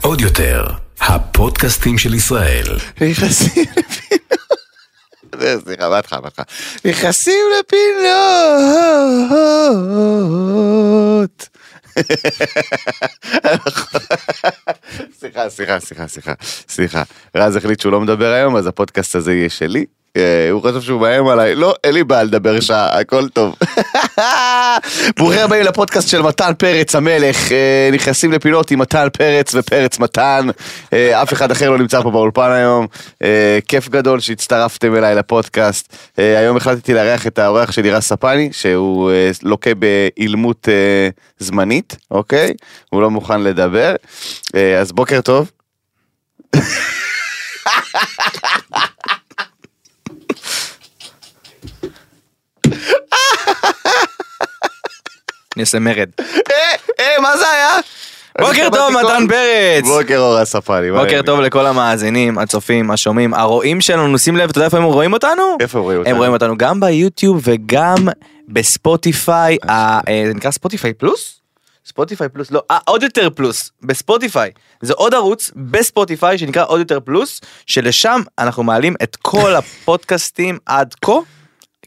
עוד יותר, הפודקאסטים של ישראל. נכנסים לפינות. סליחה, בהתחלה. נכנסים לפינות. סליחה. רז החליט שהוא לא מדבר היום, אז הפודקאסט הזה יהיה שלי. הוא חושב שהוא בהם עליי, לא, אין לי בעל לדבר שעה, הכל טוב. ברוכים הבאים לפודקאסט של מתן פרץ המלך, נכנסים לפינות עם מתן פרץ ופרץ מתן, אף אחד אחר לא נמצא פה באולפן היום, כיף גדול שהצטרפתם אליי לפודקאסט. היום החלטתי לארח את האורח שלי רז ספני, שהוא לוקה באילמות זמנית, אוקיי? הוא לא מוכן לדבר, אז בוקר טוב. אני אעשה מרד. מה זה היה? בוקר טוב מתן פרץ. בוקר אור הספני. בוקר טוב לכל המאזינים, הצופים, השומעים, הרואים שלנו, נוסעים לב, אתה יודע איפה הם רואים אותנו? איפה רואים אותנו? הם רואים אותנו גם ביוטיוב וגם בספוטיפיי, זה נקרא ספוטיפיי פלוס? ספוטיפיי פלוס, לא, עוד יותר פלוס, בספוטיפיי, זה עוד ערוץ בספוטיפיי שנקרא עוד יותר פלוס, שלשם אנחנו מעלים את כל הפודקאסטים עד כה,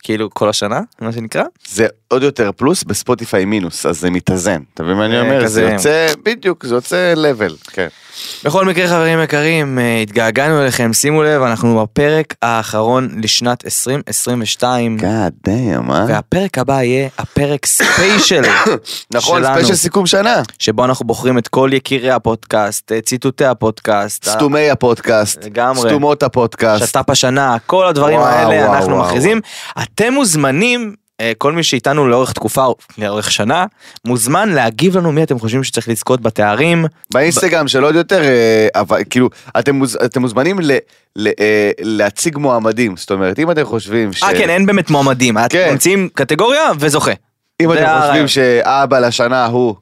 כאילו כל השנה, מה שנקרא. זה עוד יותר פלוס בספוטיפיי מינוס, אז זה מתאזן. אתה מבין מה אני אומר? זה יוצא, בדיוק, זה יוצא לבל. בכל מקרה, חברים יקרים, התגעגענו אליכם, שימו לב, אנחנו בפרק האחרון לשנת 2022. God damn, אה? והפרק הבא יהיה הפרק ספיישל שלנו. נכון, ספיישל סיכום שנה. שבו אנחנו בוחרים את כל יקירי הפודקאסט, ציטוטי הפודקאסט. סתומי הפודקאסט. לגמרי. סתומות הפודקאסט. שת"פ השנה, כל הדברים האלה אנחנו מכריזים. אתם מוזמנים, כל מי שאיתנו לאורך תקופה, לאורך שנה, מוזמן להגיב לנו מי אתם חושבים שצריך לזכות בתארים. באינסטגרם של עוד יותר, אבל, כאילו, אתם מוזמנים להציג מועמדים, זאת אומרת, אם אתם חושבים ש... כן, אין באמת מועמדים, אתם ממציאים קטגוריה וזוכה. אם אתם חושבים שאבא לשנה הוא,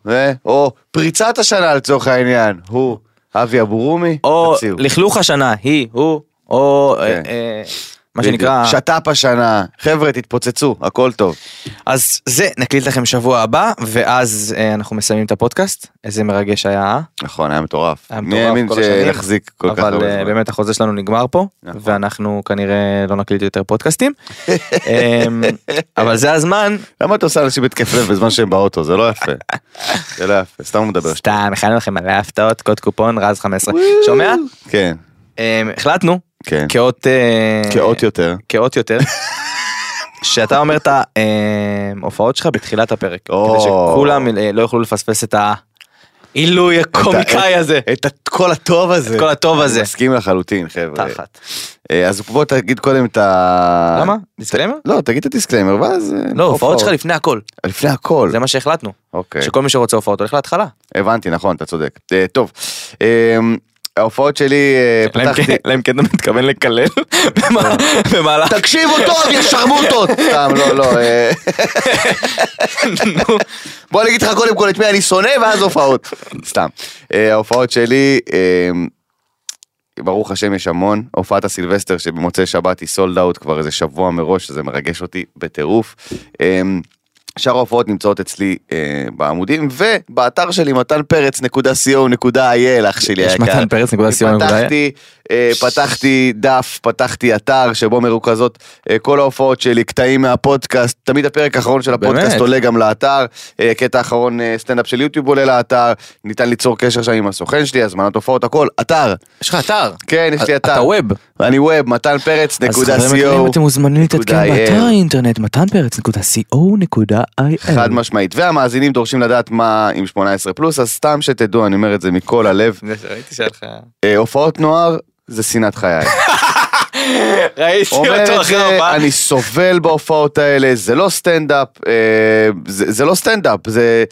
או פריצת השנה לצורך העניין, הוא אבי אבורומי, או לכלוך השנה, היא, הוא, או... מה שנקרא... שטאפ השנה, חבר'ה תתפוצצו, הכל טוב. אז זה, נקליט לכם שבוע הבא, ואז אנחנו מסיימים את הפודקאסט, איזה מרגש היה. נכון, היה מטורף. היה מטורף כל השנים, להחזיק כל כך הרבה זמן. אבל באמת החוזה שלנו נגמר פה, ואנחנו כנראה לא נקליט יותר פודקאסטים, אבל זה הזמן... למה אתה עושה אנשים בתקף לב בזמן שהם באוטו? זה לא יפה. זה לא יפה, סתם הוא מדבר. סתם, נכנסנו לכם על ההפתעות, קוד קופון, רז 15. שומע? כן. החלטנו כאות יותר שאתה אומר את ההופעות שלך בתחילת הפרק, כדי שכולם לא יוכלו לפספס את העילוי הקומיקאי הזה, את כל הטוב הזה. את כל הטוב הזה. מסכים לחלוטין, חבר'ה. תחת. אז בוא תגיד קודם את ה... למה? דיסקליימר? לא, תגיד את הדיסקליימר, ואז... לא, הופעות שלך לפני הכל. לפני הכל. זה מה שהחלטנו. אוקיי. שכל מי שרוצה הופעות הולך להתחלה. הבנתי, נכון, אתה צודק. טוב. ההופעות שלי פתחתי... להם קטן מתכוון לקלל? במהלך... תקשיבו טוב, יש שרמוטות! סתם, לא. בוא נגיד לך קודם כל את מי אני שונא, ואז הופעות. סתם. ההופעות שלי, ברוך השם יש המון, הופעת הסילבסטר שבמוצאי שבת היא סולד אאוט כבר איזה שבוע מראש, שזה מרגש אותי בטירוף. שאר ההופעות נמצאות אצלי בעמודים, ובאתר שלי מתנפרץ.co.il, אח שלי היקר. יש מתנפרץ.co.il? פתחתי דף, פתחתי אתר, שבו מרוכזות כל ההופעות שלי, קטעים מהפודקאסט, תמיד הפרק האחרון של הפודקאסט עולה גם לאתר, קטע האחרון סטנדאפ של יוטיוב עולה לאתר, ניתן ליצור קשר שם עם הסוכן שלי, הזמנת הופעות, הכל, אתר. יש לך אתר? כן, יש לי אתר. אתה ווב? אני ווב, מתנפרץ.co.il. אז חברים, אתם מוזמנים להתעדכן באתר האינטרנט, מתנפרץ.co.il. חד משמעית, והמאזינים דורשים לדעת מה עם 18 פלוס, אז סתם שתדעו, אני אומר את זה מכל הלב. ראיתי שלך. הופעות נוער, זה שנאת חיי. ראיתי אותו אחרי הרבה. אני סובל בהופעות האלה, זה לא סטנדאפ, זה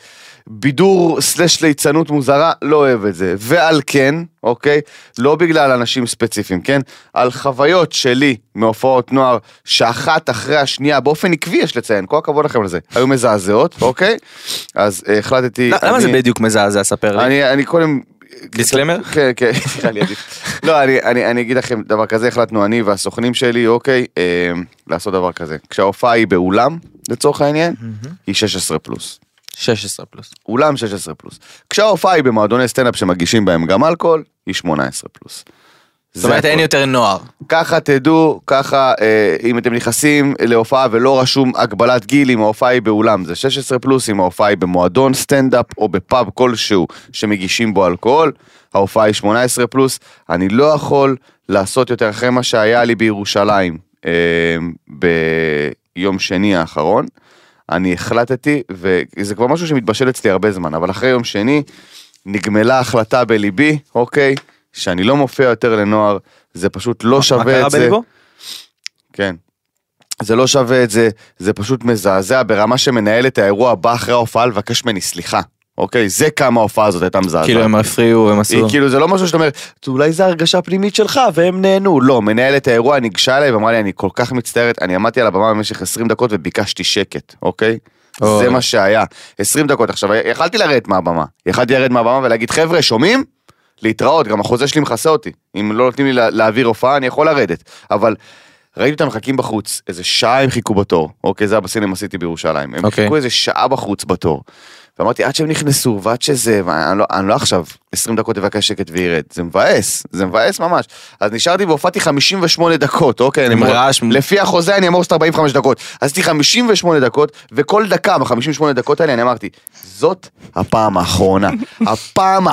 בידור סלש ליצנות מוזרה, לא אוהב את זה. ועל כן, אוקיי, לא בגלל אנשים ספציפיים, כן? על חוויות שלי מהופעות נוער, שאחת אחרי השנייה, באופן עקבי יש לציין, כל הכבוד לכם לזה, היו מזעזעות, אוקיי? אז החלטתי... למה זה בדיוק מזעזע? ספר לי. אני קודם... דיסקלמר? כן, כן, לא, אני אגיד לכם דבר כזה, החלטנו אני והסוכנים שלי, אוקיי, לעשות דבר כזה. כשההופעה היא באולם, לצורך העניין, היא 16 פלוס. 16 פלוס. אולם 16 פלוס. כשההופעה היא במועדוני סטנדאפ שמגישים בהם גם אלכוהול, היא 18 פלוס. זאת אומרת, אין יותר נוער. ככה תדעו, ככה, אם אתם נכנסים להופעה ולא רשום הגבלת גיל, אם ההופעה היא באולם זה 16 פלוס, אם ההופעה היא במועדון סטנדאפ או בפאב כלשהו שמגישים בו אלכוהול, ההופעה היא 18 פלוס, אני לא יכול לעשות יותר אחרי מה שהיה לי בירושלים ביום שני האחרון, אני החלטתי, וזה כבר משהו שמתבשל אצלי הרבה זמן, אבל אחרי יום שני נגמלה החלטה בליבי, אוקיי, שאני לא מופיע יותר לנוער, זה פשוט לא שווה את זה. מה קרה בלבו? כן. זה לא שווה את זה, זה פשוט מזעזע, ברמה שמנהל את האירוע, בא אחרי ההופעה לבקש מני סליחה. אוקיי, זה כמה ההופעה הזאת הייתה מזעזע. כאילו הם הפריעו, הם עשו. כאילו זה לא משהו שאתה אומר, אולי זה הרגשה פנימית שלך, והם נהנו. לא, מנהל את האירוע, ניגשה אליי, ואמרה לי, אני כל כך מצטערת, אני עמדתי על הבמה במשך 20 דקות, וביקשתי שקט, אוקיי? זה מה שהיה. 20 דקות, עכשיו, יכלתי לרדת מהבמה. יכלתי לרדת מהבמה ולהגיד, חבר'ה, שומעים? להתראות, גם החוזה שלי מחסה אותי, אם לא נותנים לי להעביר הופעה, אני יכול לרדת, אבל ראיתי אותם מחכים בחוץ, איזה שעה הם חיכו בתור, אוקיי, זה הבסין הם עשיתי בירושלים, הם חיכו איזה שעה בחוץ בתור, ואמרתי, עד שהם נכנסו, ועד שזה, ואני לא עכשיו, 20 דקות לבקש שקט וירד, זה מבאס, זה מבאס ממש, אז נשארתי והופעתי 58 דקות, אוקיי, לפי החוזה אני אמור שאת 45 דקות, עשיתי 58 דקות, וכל דקה, ב-58 דקות האלה, אני אמרתי, זאת הפעם האחרונה, הפעם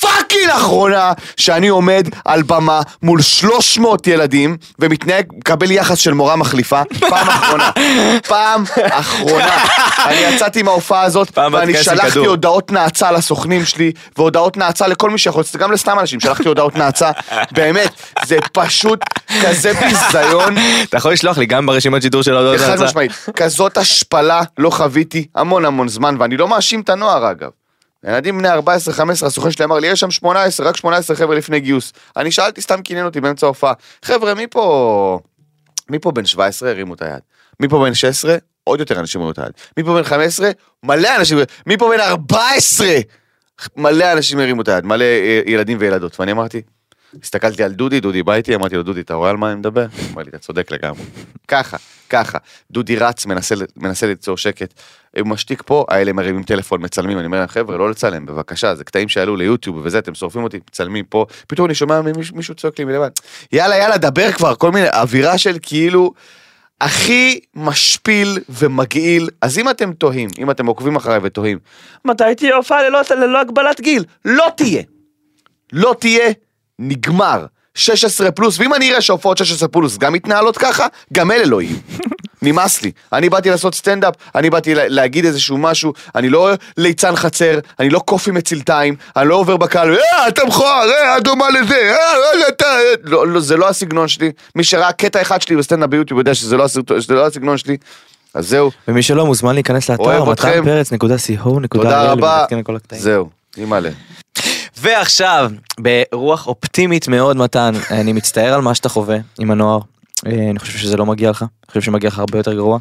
פאקינג אחרונה שאני עומד על במה מול 300 ילדים ומתנהג, מקבל יחס של מורה מחליפה, פעם אחרונה. פעם אחרונה. אני יצאתי מההופעה הזאת ואני שלחתי הודעות נעצה לסוכנים שלי והודעות נעצה לכל מי שיכול, גם לסתם אנשים, שלחתי הודעות נעצה. באמת, זה פשוט כזה ביזיון. אתה יכול לשלוח לי גם ברשימת שידור של הודעות נעצה. אחד משמעית, כזאת השפלה לא חוויתי המון המון זמן ואני לא מאשים את הנוער אגב. ילדים בני 14-15, הסוכן שלי אמר לי, יש שם 18, רק 18 חבר'ה לפני גיוס. אני שאלתי, סתם קינן אותי באמצע ההופעה, חבר'ה, מי פה בן 17 הרימו את היד? מי פה בן 16? עוד יותר אנשים הרימו את היד. מי פה בן 15? מלא אנשים, מי פה בן 14? מלא אנשים הרימו את היד, מלא ילדים וילדות. ואני אמרתי, הסתכלתי על דודי, דודי בא איתי, אמרתי לו, דודי, אתה רואה על מה אני מדבר? אמר לי, אתה צודק לגמרי. ככה, דודי רץ, מנסה ליצור שקט, הוא משתיק פה, האלה מרימים טלפון, מצלמים, אני אומר, חבר'ה, לא לצלם, בבקשה, זה קטעים שעלו ליוטיוב, וזה, אתם שורפים אותי, מצלמים פה, פתאום אני שומע מישהו צועק לי מלבד, יאללה, דבר כבר, כל מיני, אווירה של כאילו, הכי משפיל ומגעיל, אז אם אתם תוהים, אם אתם עוקבים אחריי ותוהים, מתי תהיה הופעה ללא הגבלת גיל? לא תהיה, נגמר. 16 פלוס, ואם אני אראה שהופעות 16 פלוס גם מתנהלות ככה, גם אלה לא יהיו. נמאס לי. אני באתי לעשות סטנדאפ, אני באתי להגיד איזשהו משהו, אני לא ליצן חצר, אני לא קופי מצלתיים, אני לא עובר בקהל, אתה מכוער, דומה לזה, לא, זה לא הסגנון שלי. מי שראה קטע אחד שלי בסטנדאפ ביוטיוב יודע שזה לא הסגנון שלי. אז זהו. ומי שלא מוזמן להיכנס לאתר, מתן פרץ, .co.il. תודה רבה. זהו. ימלא. ועכשיו, ברוח אופטימית מאוד מתן, אני מצטער על מה שאתה חווה עם הנוער, אני חושב שזה לא מגיע לך, אני חושב שמגיע לך הרבה יותר גרוע,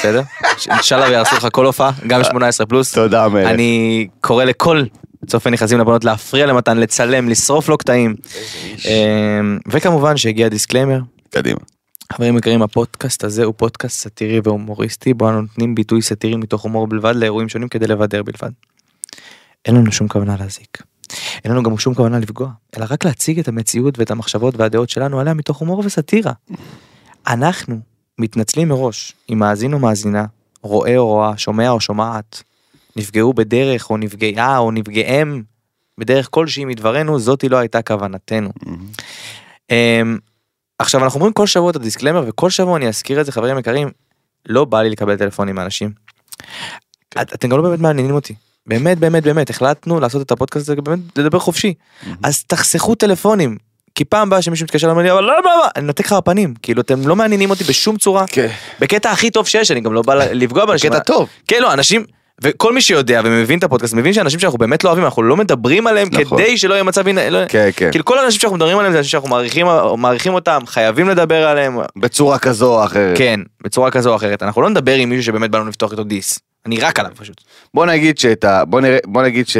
בסדר? אינשאללה ויעשו לך כל הופעה, גם 18 פלוס. תודה מלך. אני קורא לכל צופי נכנסים לפנות להפריע למתן, לצלם, לשרוף לו קטעים. וכמובן שהגיע דיסקליימר. קדימה. חברים יקרים, הפודקאסט הזה הוא פודקאסט סטירי והומוריסטי, בו אנו נותנים ביטוי סטירי מתוך הומור בלבד לאירועים שונים כדי לבדר בלבד. אין לנו שום כוונה להזיק. אין לנו גם שום כוונה לפגוע, אלא רק להציג את המציאות ואת המחשבות והדעות שלנו עליה מתוך הומור וסטירה. אנחנו מתנצלים מראש, אם מאזין או מאזינה, רואה או רואה, שומע או שומעת, נפגעו בדרך או נפגעה או נפגעם, בדרך כלשהי מדברנו, זאת לא הייתה כוונתנו. עכשיו אנחנו אומרים כל שבוע את הדיסקלמר, וכל שבוע אני אזכיר את זה, חברים יקרים, לא בא לי לקבל טלפונים מאנשים. אתם גם לא באמת מעניינים אותי. באמת, באמת, באמת, החלטנו לעשות את הפודקאסט הזה, באמת, לדבר חופשי. אז תחסכו טלפונים, כי פעם באה שמישהו מתקשר למה לי, אבל לא, אני נותק לך הפנים, כאילו, אתם לא מעניינים אותי בשום צורה, בקטע הכי טוב שיש, אני גם לא בא לפגוע באנשים. בקטע טוב. כן, לא, אנשים, וכל מי שיודע ומבין את הפודקאסט, מבין שאנשים שאנחנו באמת לא אוהבים, אנחנו לא מדברים עליהם כדי שלא יהיה מצב, כאילו, כל האנשים שאנחנו מדברים עליהם, זה אנשים שאנחנו מעריכים אותם, חייבים לדבר עליהם. בצורה כזו או אחרת. כן, בצורה כזו או אחרת. אנחנו לא נדבר עם מישהו שבאמת באנו לפתוח איתו דיס. אני רק עליו פשוט. בוא נגיד ש...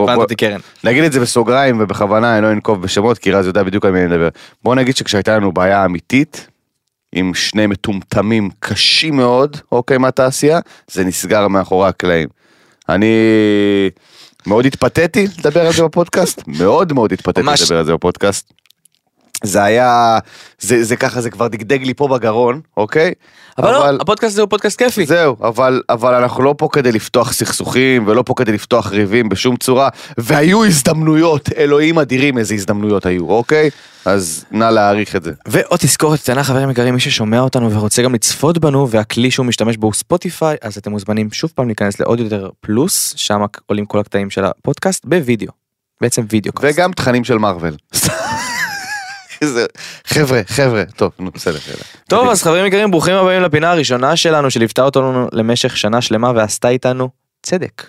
הבנת אותי קרן. נגיד את זה בסוגריים ובכוונה, אני לא אנקוב בשמות, כי רז יודע בדיוק על מי אני מדבר. בוא נגיד שכשהייתה לנו בעיה אמיתית, עם שני מטומטמים קשים מאוד, אוקיי, מהתעשייה, זה נסגר מאחורי הקלעים. אני מאוד התפתיתי לדבר על זה בפודקאסט, מאוד מאוד התפתיתי לדבר על זה בפודקאסט. זה היה, זה ככה, זה כבר דגדג לי פה בגרון, אוקיי? אבל לא, הפודקאסט זהו פודקאסט כיפי. זהו, אבל אנחנו לא פה כדי לפתוח סכסוכים, ולא פה כדי לפתוח ריבים בשום צורה, והיו הזדמנויות, אלוהים אדירים איזה הזדמנויות היו, אוקיי? אז נא להעריך את זה. ועוד תזכורת קטנה, חברים יקרים, מי ששומע אותנו ורוצה גם לצפות בנו, והכלי שהוא משתמש בו הוא ספוטיפיי, אז אתם מוזמנים שוב פעם להיכנס לאודיותר פלוס, שם עולים כל הקטעים של הפודקאסט בווידאו. בעצם וידאו קאסט. וגם תכנים של מארוול. חבר'ה, טוב, נו, בסדר. טוב, אז חברים יקרים, ברוכים הבאים לפינה הראשונה שלנו, שליוותה אותנו למשך שנה שלמה, ועשתה איתנו צדק.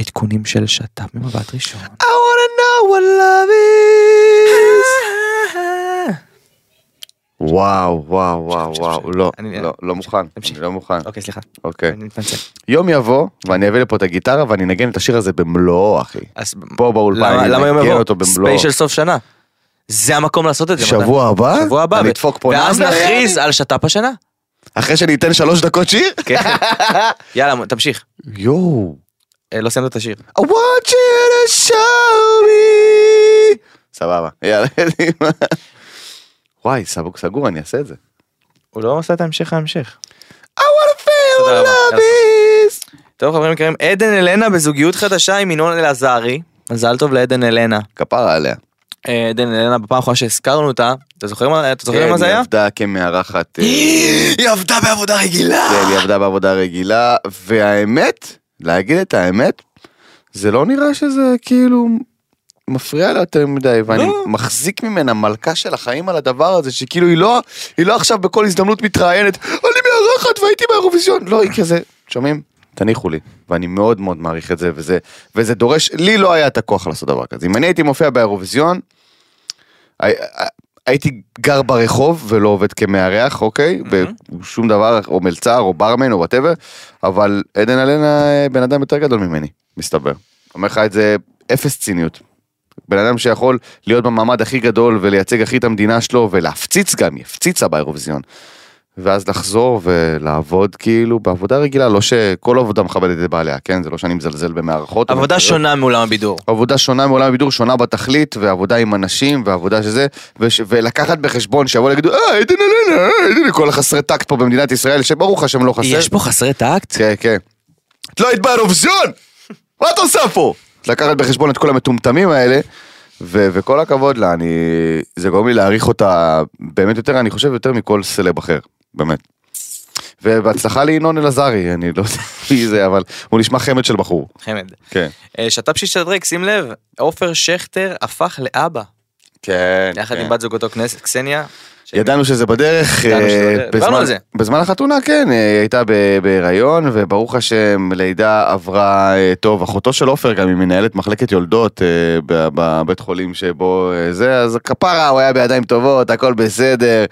עדכונים של שת"פ ממבט ראשון. I wanna know what love is. וואו, לא מוכן. אוקיי, סליחה. אני מתנצל. יום יבוא, ואני אביא לפה את הגיטרה, ואני נגן את השיר הזה במלואו, אחי. פה באולפן, אני נגן אותו במלואו. ספיישל סוף שנה. זה המקום לעשות את זה. שבוע הבא? שבוע הבא. אני אדפוק פה. ואז נכריז על שת"פ השנה. אחרי שאני אתן 3 דקות שיר? כן. יאללה, תמשיך. יואו. לא סיימת את השיר. I want you to show me. סבבה. יאללה. וואי, סגור, אני אעשה את זה. הוא לא עושה את ההמשך. I want to feel what love is. טוב, חברים יקרים, עדן אלנה בזוגיות חדשה עם אינון אלעזרי. מזל טוב לעדן אלנה. כפרה עליה. עדן אלנה, בפעם האחרונה שהזכרנו אותה, אתה זוכרים מה זה היה? היא עבדה כמארחת... היא עבדה בעבודה רגילה! כן, היא עבדה בעבודה רגילה, והאמת, להגיד את האמת, זה לא נראה שזה כאילו מפריע לה יותר מדי, ואני מחזיק ממנה מלכה של החיים על הדבר הזה, שכאילו היא לא עכשיו בכל הזדמנות מתראיינת, אני מארחת והייתי באירוויזיון, לא, היא כזה, שומעים? תניחו לי, ואני מאוד מאוד מעריך את זה, וזה דורש, לי לא היה את הכוח לעשות דבר כזה. אם אני הייתי מופיע באירוויזיון, הייתי גר ברחוב ולא עובד כמארח, אוקיי? בשום דבר, או מלצר, או ברמן, או whatever, אבל עדן אלנה בן אדם יותר גדול ממני, מסתבר. אומר לך את זה, 0 ציניות. בן אדם שיכול להיות במעמד הכי גדול, ולייצג הכי את המדינה שלו, ולהפציץ גם, יפציצה באירוויזיון. ואז לחזור ולעבוד כאילו בעבודה רגילה, לא שכל עבודה מכבדת את בעליה, כן? זה לא שאני מזלזל במערכות. עבודה שונה מעולם הבידור. עבודה שונה מעולם הבידור, שונה בתכלית, ועבודה עם אנשים, ועבודה שזה, ולקחת בחשבון שיבוא להגידו, עדן אלנה, כל החסרי טקט פה במדינת ישראל, שברוך השם לא חסר. יש פה חסרי טקט? כן, כן. את לא היית באירוויזיון! מה אתה עושה פה? לקחת בחשבון את כל המטומטמים האלה, וכל הכבוד לה, זה גורם לי להעריך אותה באמת יותר, אני חושב יותר מכל סלב אחר. באמת. ובהצלחה לאינון אלעזרי, אני לא יודע מי זה, אבל הוא נשמע חמד של בחור. חמד. כן. שת"פ שישתדרג, שים לב, עופר שכטר הפך לאבא. כן. יחד עם בת זוגתו כנסת כסניה. ידענו שזה בדרך. דיברנו על זה. בזמן החתונה, כן, היא הייתה בהיריון, וברוך השם, לידה עברה טוב. אחותו של עופר גם היא מנהלת מחלקת יולדות בבית חולים שבו זה, אז כפרה, הוא היה בידיים טובות, הכל בסדר.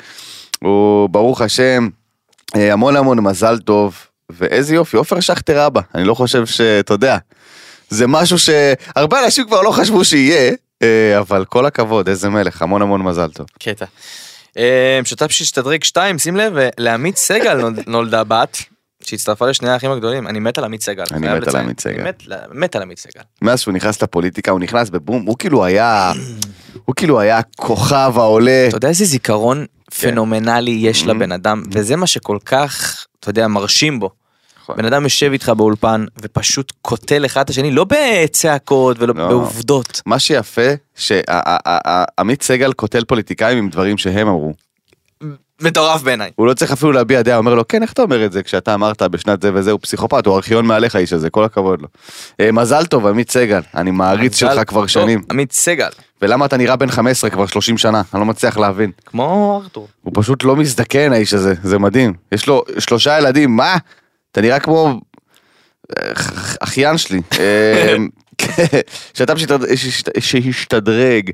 הוא ברוך השם, המון מזל טוב, ואיזה יופי, עופר שכטר אבא, אני לא חושב שאתה יודע, זה משהו שהרבה אנשים כבר לא חשבו שיהיה, אבל כל הכבוד, איזה מלך, המון מזל טוב. קטע. שת"פ שישתדרג 2, שים לב, לעמית סגל נולדה בת, שהצטרפה לשני האחים הגדולים, אני מת על עמית סגל. אני מת על עמית סגל. מאז שהוא נכנס לפוליטיקה, הוא נכנס בבום, הוא כאילו היה כוכב העולה. אתה יודע איזה זיכרון פנומנלי יש לבן אדם, וזה מה שכל כך, אתה יודע, מרשים בו. בן אדם יושב איתך באולפן, ופשוט קוטל אחד את השני, לא בצעקות ולא בעובדות. מה שיפה, שעמית סגל קוטל פוליטיקאים עם דברים שהם אמרו. מטורף בעיניי. הוא לא צריך אפילו להביע דעה, אומר לו, כן, איך אתה אומר את זה, כשאתה אמרת בשנת זה וזה, הוא פסיכופת, הוא ארכיון מעליך האיש הזה, כל הכבוד לו. מזל טוב, עמית סגל, אני מעריץ שלך כבר שנים. עמית סגל. ולמה אתה נראה בן 15 כבר 30 שנה, אני לא מצליח להבין. כמו ארתור. הוא פשוט לא מזדקן האיש הזה, זה מדהים. יש לו 3 ילדים, מה? אתה נראה כמו... אחיין שלי. שת"פ שישתדרג.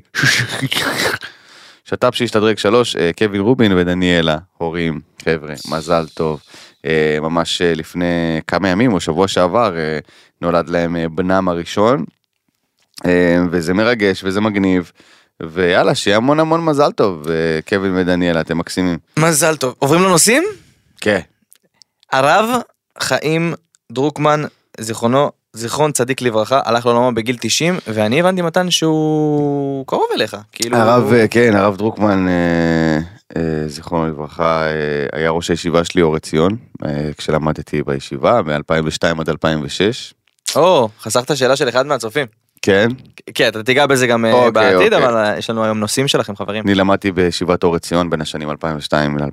שת"פ שישתדרג 3, קווין רובין ודניאלה, הורים, חבר'ה, מזל טוב. ממש לפני כמה ימים או שבוע שעבר נולד להם בנם הראשון, וזה מרגש וזה מגניב, ויאללה, שיהיה המון מזל טוב, קווין ודניאלה, אתם מקסימים. מזל טוב. עוברים לנושאים? כן. הרב חיים דרוקמן, זיכרונו זיכרון צדיק לברכה, הלך לעולמו בגיל 90, ואני הבנתי מתן שהוא קרוב אליך. הרב, כן, הרב דרוקמן, זיכרון לברכה, היה ראש הישיבה שלי אור עציון, כשלמדתי בישיבה, מ-2002 עד 2006. או, חסכת שאלה של אחד מהצופים. כן. כן, אתה תיגע בזה גם בעתיד, אבל יש לנו היום נושאים שלכם, חברים. אני למדתי בישיבת אור עציון בין השנים 2002 ל-2006,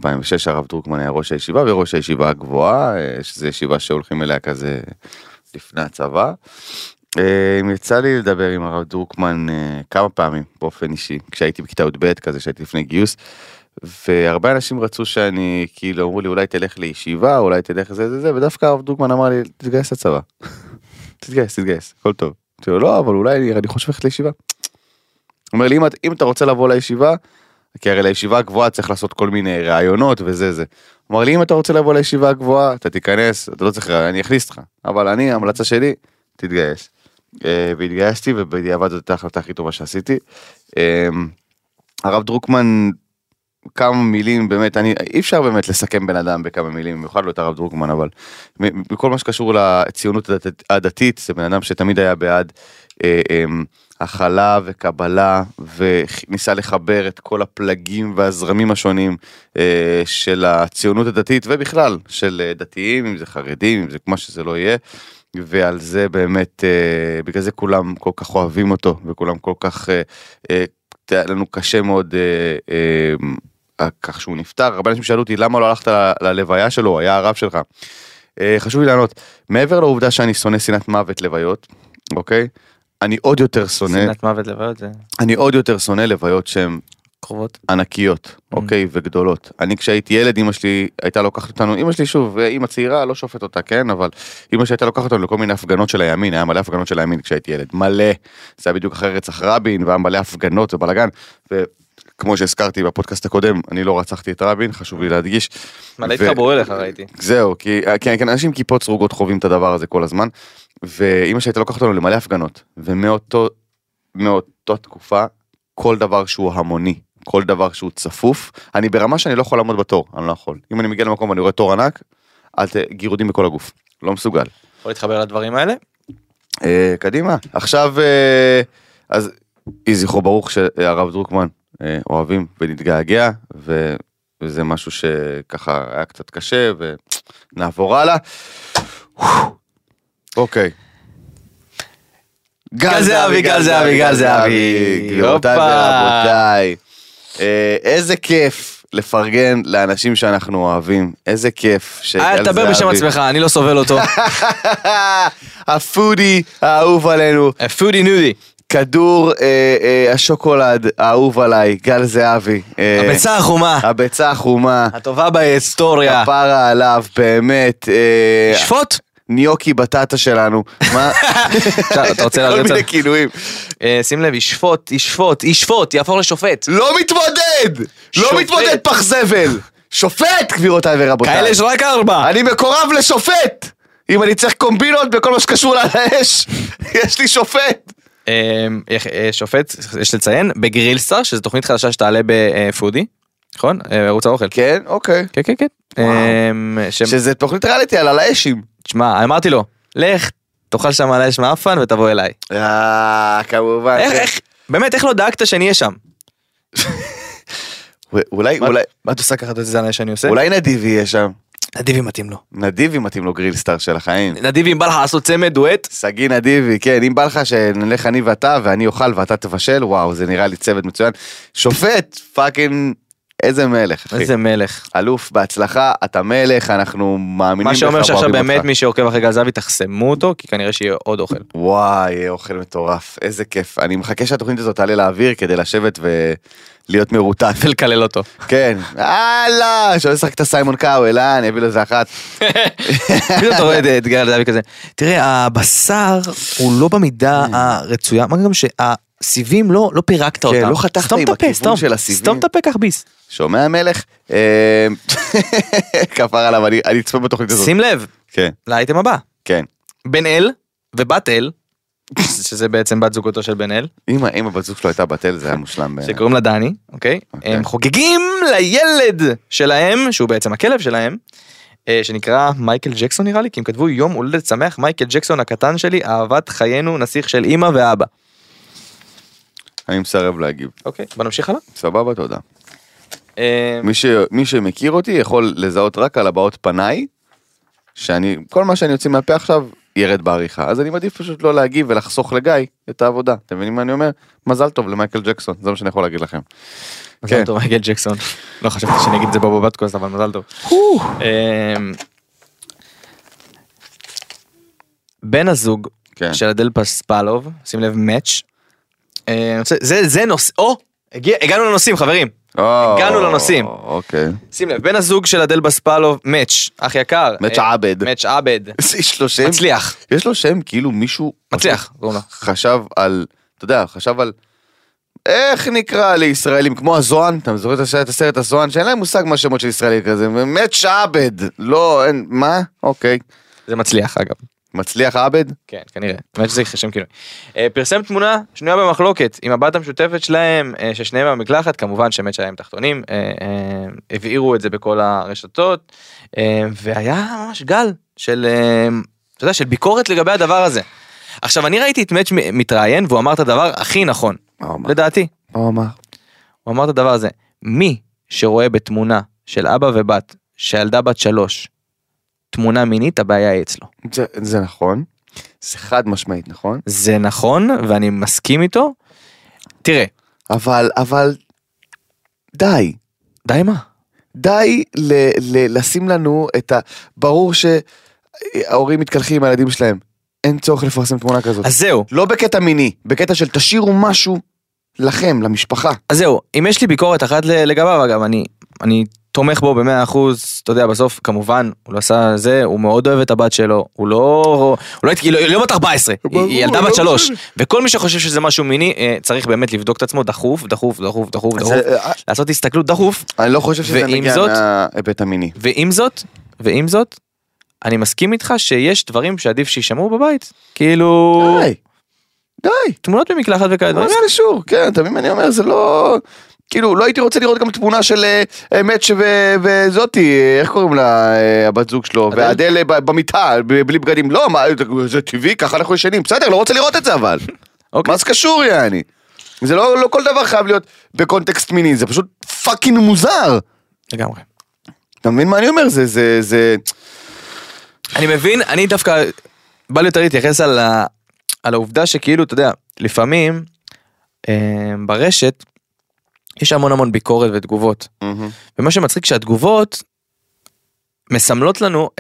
הרב דרוקמן היה ראש הישיבה, וראש הישיבה הגבוהה, שזו ישיבה שהולכים אליה כזה לפני הצבא. יצא לי לדבר עם הרב דרוקמן כמה פעמים באופן אישי, כשהייתי בכיתה ב' כזה, שהייתי לפני גיוס, והרבה אנשים רצו שאני, כאילו אמרו לי, אולי תלך לישיבה, אולי תלך זה, זה, זה, ודווקא הרב דרוקמן אמר לי, תתגייס לצבא. תתגייס, הכל טוב. לא, אבל אולי אני חושב ללכת לישיבה. הוא אומר לי, אם אתה רוצה לבוא לישיבה, כי הרי לישיבה הגבוהה צריך לעשות כל מיני רעיונות וזה זה. הוא אומר לי, אם אתה רוצה לבוא לישיבה הגבוהה, אתה תיכנס, אתה לא צריך, אני אכניס אותך. אבל אני, ההמלצה שלי, תתגייס. והתגייסתי, ובדיעבד זאת הייתה ההחלטה הכי טובה שעשיתי. הרב דרוקמן, כמה מילים, באמת, אי אפשר באמת לסכם בן אדם בכמה מילים, במיוחד לא את הרב דרוקמן, אבל בכל מה שקשור לציונות הדתית, זה בן אדם שתמיד היה בעד הכלה וקבלה, וניסה לחבר את כל הפלגים והזרמים השונים של הציונות הדתית, ובכלל, של דתיים, אם זה חרדים, אם זה כמו שזה לא יהיה, ועל זה באמת, בגלל זה כולם כל כך אוהבים אותו, וכולם כל כך, לנו קשה מאוד, כך שהוא נפטר. הרבה אנשים שאלו אותי, למה לא הלכת ללוויה שלו, הוא היה הרב שלך. חשוב לי לענות, מעבר לעובדה שאני שונא סנת מוות לוויות, אוקיי? אני עוד יותר שונא... סנת מוות לוויות זה... אני עוד יותר שונא לוויות שהן... קרובות. ענקיות, אוקיי, וגדולות. אני כשהייתי ילד, אמא שלי הייתה לוקחת אותנו, אמא שלי שוב, אמא צעירה, לא שופט אותה, כן, אבל אמא שלי הייתה לוקחת אותנו לכל מיני הפגנות של הימין, היה מלא הפגנות של הימין כשהייתי ילד, מלא, זה היה בדיוק אחרי רצח רבין, והיה מלא הפגנות ובלגן, וכמו שהזכרתי בפודקאסט הקודם, אני לא רצחתי את רבין, חשוב לי להדגיש. מלא התחברו אליך, ראיתי. זהו, כי אנשים עם כיפות סרוגות חווים את הדבר הזה כל הזמן, ואמא שלי הייתה לוקחת אותנו למלא הפגנות, ומאותה תקופה, כל דבר שהוא המוני, כל דבר שהוא צפוף, אני ברמה שאני לא יכול לעמוד בתור, אני לא יכול. אם אני מגיע למקום ואני רואה תור ענק, גירודים בכל הגוף, לא מסוגל. יכול להתחבר לדברים האלה? קדימה. עכשיו, אז יהי זכרו ברוך שהרב דרוקמן אוהבים ונתגעגע, וזה משהו שככה היה קצת קשה, ונעבור הלאה. אוקיי. גל זהבי. גבירותיי ורבותיי. איזה כיף לפרגן לאנשים שאנחנו אוהבים. איזה כיף שגל זהבי. תדבר בשם עצמך, אני לא סובל אותו. הפודי האהוב עלינו. הפודי נודי. כדור השוקולד האהוב עליי, גל זהבי. הביצה החומה. הביצה החומה. הטובה בהיסטוריה. הפרה עליו, באמת. שפוט? ניוקי בטטה שלנו. אתה רוצה להריץ? כל מיני כינויים. שים לב, ישפוט, יהפוך לשופט. לא מתמודד פח זבל. שופט, גבירותיי ורבותיי. כאלה יש רק 4. אני מקורב לשופט. אם אני צריך קומבינות בכל מה שקשור על האש, יש לי שופט. שופט, יש לציין, בגרילסטאר, שזו תוכנית חדשה שתעלה בפודי. נכון? ערוץ האוכל. כן, אוקיי. כן. שזה תוכנית ריאליטי על האשים. תשמע, אמרתי לו, לך, תאכל שם עלי שמה אפן ותבוא אליי. כמובן. באמת, איך לא דאגת שאני אהיה שם? אולי, מה את עושה ככה את זה עלי שאני עושה? אולי נדיבי יהיה שם. נדיבי מתאים לו. נדיבי מתאים לו גריל סטאר של החיים. נדיבי, אם בא לך לעשות צמד, דואט. סגי נדיבי, כן, אם בא לך שנלך אני ואתה, ואני אוכל ואתה תבשל, וואו, זה נראה לי צמד מצוין. שופט, פאקינג... איזה מלך, אחי. איזה מלך. אלוף, בהצלחה, אתה מלך, אנחנו מאמינים לך. מה שאומר שעכשיו באמת מי שעוקב אחרי גל זהבי, תחסמו אותו, כי כנראה שיהיה עוד אוכל. וואי, יהיה אוכל מטורף, איזה כיף. אני מחכה שהתוכנית הזאת תעלה לאוויר, כדי לשבת ולהיות מרוטט. ולקלל אותו. כן. הלאה, שואל שחק את הסיימון קאוול, אני אביא לו זה אחת. פתאום אתה רואה את גל זהבי כזה. תראה, הבשר הוא לא במידה הרצויה, מה גם סיבים לא פירקת אותם. כן, לא חתכת עם הכיוון של הסיבים. סתום תפה כך ביס. שומע המלך? כפר עליו, אני אצפה בתוכנית הזאת. שים לב. כן. לאייטם הבא. כן. בן אל ובת אל, שזה בעצם בת זוגותו של בן אל. אם הבת זוג שלו הייתה בת אל, זה היה מושלם. שקוראים לה דני, אוקיי? הם חוגגים לילד שלהם, שהוא בעצם הכלב שלהם, שנקרא מייקל ג'קסון נראה לי, כי הם כתבו יום הולדת שמח, מייקל ג'קסון הקטן שלי, אהבת חיינו, נסיך של אמא ואבא. אני מסרב להגיב. אוקיי, בוא נמשיך הלאה. סבבה, תודה. מי שמכיר אותי יכול לזהות רק על הבעות פניי, שאני, כל מה שאני יוצא מהפה עכשיו ירד בעריכה, אז אני מעדיף פשוט לא להגיב ולחסוך לגיא את העבודה. אתם מבינים מה אני אומר? מזל טוב למייקל ג'קסון, זה מה שאני יכול להגיד לכם. מזל טוב מייקל ג'קסון. לא חשבתי שאני אגיד את זה בבובטקוס, אבל מזל טוב. בן הזוג של אדל פספלוב, שים לב מאץ', זה נושא, הגענו לנושאים חברים, הגענו לנושאים, שים לב, בן הזוג של אדל פספלוב, מאץ', אח יקר, מאץ' עבד, מצליח, יש לו שם כאילו מישהו, מצליח, חשב על, אתה יודע, חשב על, איך נקרא לישראלים, כמו הזוהן, אתה זוכר את הסרט הזוהן, שאין להם מושג מה שמות של ישראלים כזה, מאץ' עבד, לא, אין, מה? אוקיי, זה מצליח אגב. מצליח עבד? כן, כנראה. באמת שזה שם כינוי. פרסם תמונה שנויה במחלוקת עם הבת המשותפת שלהם, ששניהם במקלחת, כמובן שמת שהיה עם תחתונים, הבהירו את זה בכל הרשתות, והיה ממש גל של, אתה יודע, של ביקורת לגבי הדבר הזה. עכשיו, אני ראיתי את מאץ' מתראיין, והוא אמר את הדבר הכי נכון. לדעתי. הוא אמר את הדבר הזה. מי שרואה בתמונה של אבא ובת, שילדה בת 3, תמונה מינית, הבעיה היא אצלו. זה נכון, זה חד משמעית, נכון? זה נכון, ואני מסכים איתו. תראה. אבל, די. די מה? די לשים לנו את ה... ברור שההורים מתקלחים עם הילדים שלהם. אין צורך לפרסם תמונה כזאת. אז זהו. לא בקטע מיני, בקטע של תשאירו משהו לכם, למשפחה. אז זהו, אם יש לי ביקורת אחת לגביו, אגב, אני תומך בו ב100%, אתה יודע, בסוף, כמובן, הוא לא עשה זה, הוא מאוד אוהב את הבת שלו, הוא לא... היא לא בת 14, היא ילדה בת 3, וכל מי שחושב שזה משהו מיני, צריך באמת לבדוק את עצמו דחוף, לעשות הסתכלות דחוף. אני לא חושב שזה נגיע מההיבט המיני. ועם זאת, אני מסכים איתך שיש דברים שעדיף שישמעו בבית, כאילו... די. תמונות במקלחת וכאלה. מה זה לשור? כן, תמיד אני אומר, זה לא... כאילו, לא הייתי רוצה לראות גם תמונה של מאץ' וזאתי, איך קוראים לה, הבת זוג שלו, ועדל במיטה, בלי בגדים, לא, זה טבעי, ככה אנחנו ישנים, בסדר, לא רוצה לראות את זה אבל. מה זה קשור, יעני? זה לא כל דבר חייב להיות בקונטקסט מיני, זה פשוט פאקינג מוזר. לגמרי. אתה מבין מה אני אומר? זה... אני מבין, אני דווקא, בא לי יותר להתייחס על העובדה שכאילו, אתה יודע, לפעמים, ברשת, יש המון ביקורת ותגובות. ומה שמצחיק שהתגובות מסמלות לנו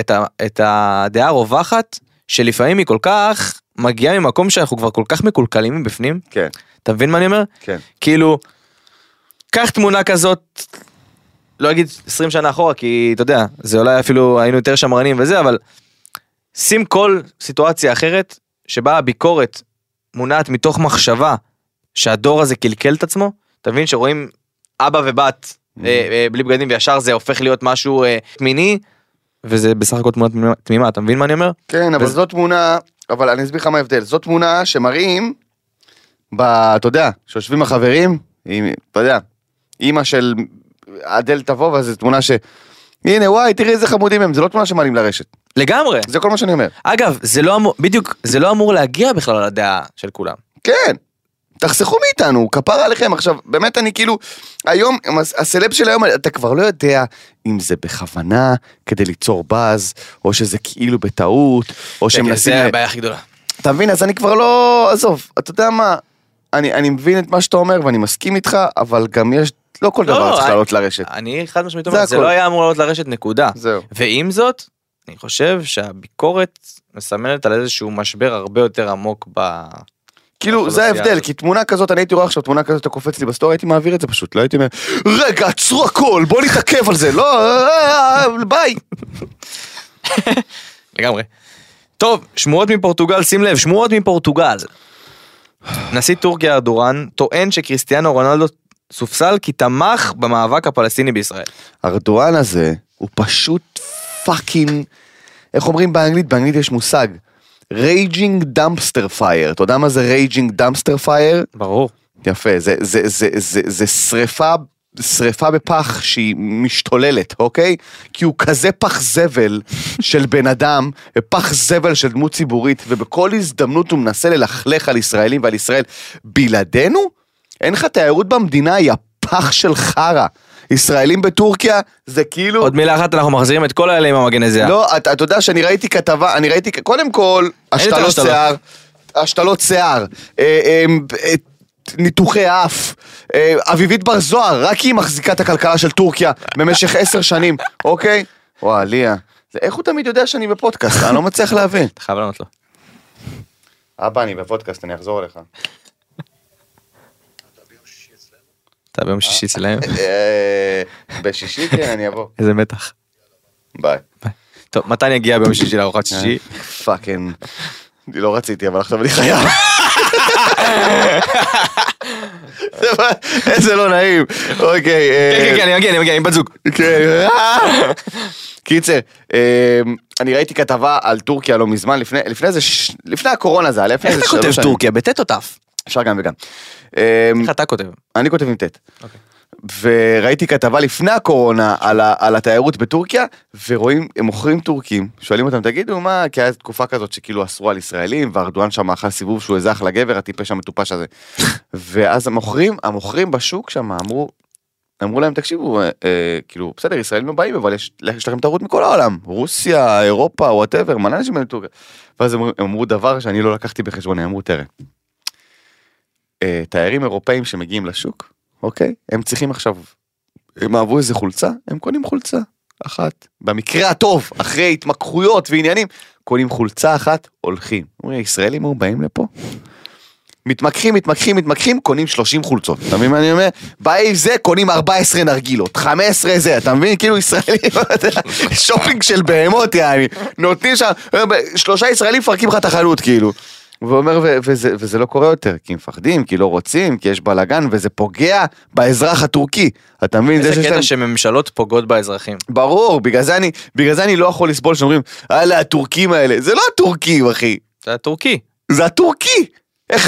את הדעה הרווחת, שלפעמים היא כל כך מגיעה ממקום שאנחנו כבר כל כך מקולקלים מבפנים. כן. אתה מבין מה אני אומר? כן. כאילו, קח תמונה כזאת, לא אגיד 20 שנה אחורה, כי אתה יודע, זה אולי אפילו היינו יותר שמרנים וזה, אבל שים כל סיטואציה אחרת, שבה הביקורת מונעת מתוך מחשבה, שהדור הזה קלקל את עצמו, תבין שרואים אבא ובת בלי בגדים וישר זה הופך להיות משהו מיני, וזה בסך הכל תמונת תמימה, אתה מבין מה אני אומר? כן, אבל זו תמונה, אבל אני אסביר לך מה ההבדל, זו תמונה שמראים, אתה יודע, שיושבים החברים, אתה יודע, אימא של אדל תבוא, אז זו תמונה הנה וואי, תראי איזה חמודים הם, זה לא תמונה שמעלים לרשת. לגמרי. זה כל מה שאני אומר. אגב, בדיוק, זה לא אמור להגיע בכלל על הדעה של כולם. כן. תחסכו מאיתנו, כפר עליכם. עכשיו, באמת אני כאילו, היום, הסלב של היום, אתה כבר לא יודע אם זה בכוונה, כדי ליצור באז, או שזה כאילו בטעות, או שמנסים... זה הבעיה הכי גדולה. אתה מבין, אז אני כבר לא... עזוב, אתה יודע מה, אני מבין את מה שאתה אומר, ואני מסכים איתך, אבל גם יש... לא כל דבר צריך לעלות לרשת. אני חד משמעית אומר, זה לא היה אמור לעלות לרשת, נקודה. זהו. ועם זאת, אני חושב שהביקורת מסמנת על איזשהו משבר הרבה יותר עמוק ב... כאילו, זה ההבדל, כי תמונה כזאת, אני הייתי רואה עכשיו, תמונה כזאת, אתה קופץ לי בסטורי, הייתי מעביר את זה פשוט, לא הייתי אומר, רגע, עצרו הכל, בוא נתעכב על זה, לא, ביי. לגמרי. טוב, שמועות מפורטוגל, שים לב, שמועות מפורטוגל. נשיא טורקיה ארדואן, טוען שקריסטיאנו רונלדו סופסל, כי תמך במאבק הפלסטיני בישראל. ארדואן הזה, הוא פשוט פאקינג, איך אומרים באנגלית? באנגלית יש מושג. רייג'ינג דאמפסטר פייר, אתה יודע מה זה רייג'ינג דאמפסטר פייר? ברור. יפה, זה שריפה שריפה בפח שהיא משתוללת, אוקיי? כי הוא כזה פח זבל של בן אדם, פח זבל של דמות ציבורית, ובכל הזדמנות הוא מנסה ללכלך על ישראלים ועל ישראל. בלעדינו? אין לך תיירות במדינה, היא הפח של חרה. ישראלים בטורקיה, זה כאילו... עוד מילה אחת, אנחנו מחזירים את כל האלה עם המגנזיה. לא, אתה יודע שאני ראיתי כתבה, אני ראיתי, קודם כל, השתלות שיער, השתלות שיער, ניתוחי אף, אביבית בר זוהר, רק היא מחזיקה את הכלכלה של טורקיה במשך 10 שנים, אוקיי? וואה, ליה, איך הוא תמיד יודע שאני בפודקאסט? אני לא מצליח להבין. אתה חייב לענות לו. אבא, אני בפודקאסט, אני אחזור אליך. אתה ביום שישי אצלם? בשישי, כן, אני אבוא. איזה מתח. ביי. טוב, מתן יגיע ביום שישי לארוחת שישי? פאקינג. אני לא רציתי, אבל עכשיו אני חייב. איזה לא נעים. אוקיי. כן, כן, אני מגיע, עם בת זוג. כן. קיצר, אני ראיתי כתבה על טורקיה לא מזמן, לפני הקורונה זה, לפני איזה 3 שנים. איך אתה כותב טורקיה? בטט או תף? אפשר גם וגם. איך אתה כותב? אני כותב עם תת. וראיתי כתבה לפני הקורונה על התיירות בטורקיה, ורואים, הם מוכרים טורקים, שואלים אותם, תגידו מה, כי היה תקופה כזאת שכאילו אסרו על ישראלים, וארדואן שם אחר סיבוב שהוא הזך לגבר, הטיפש המטופש הזה. ואז המוכרים בשוק שם אמרו להם, תקשיבו, כאילו, בסדר, ישראלים לא באים, אבל יש לכם תיירות מכל העולם, רוסיה, אירופה, וואטאבר, מלא אנשים באים לטורקיה. ואז הם אמרו דבר שאני לא לקחתי בחשבון, הם אמרו, תראה, תיירים אירופאים שמגיעים לשוק, אוקיי? הם צריכים עכשיו, הם אהבו איזה חולצה, הם קונים חולצה אחת. במקרה הטוב, אחרי התמקחויות ועניינים, קונים חולצה אחת, הולכים. ישראלים הם באים לפה? מתמקחים, קונים 30 חולצות. אתה מבין מה אני אומר? באי זה, קונים 14 נרגילות, 15 זה, אתה מבין? כאילו ישראלים, שופינג של בהמות, יעני. נותנים שם, 3 ישראלים פרקים לך את החנות, כאילו. ואומר, וזה לא קורה יותר, כי מפחדים, כי לא רוצים, כי יש בלגן, וזה פוגע באזרח הטורקי. אתה מבין? איזה קטע שממשלות פוגעות באזרחים. ברור, בגלל זה אני לא יכול לסבול שאומרים, אלה הטורקים האלה. זה לא הטורקים, אחי. זה הטורקי. זה הטורקי. 1,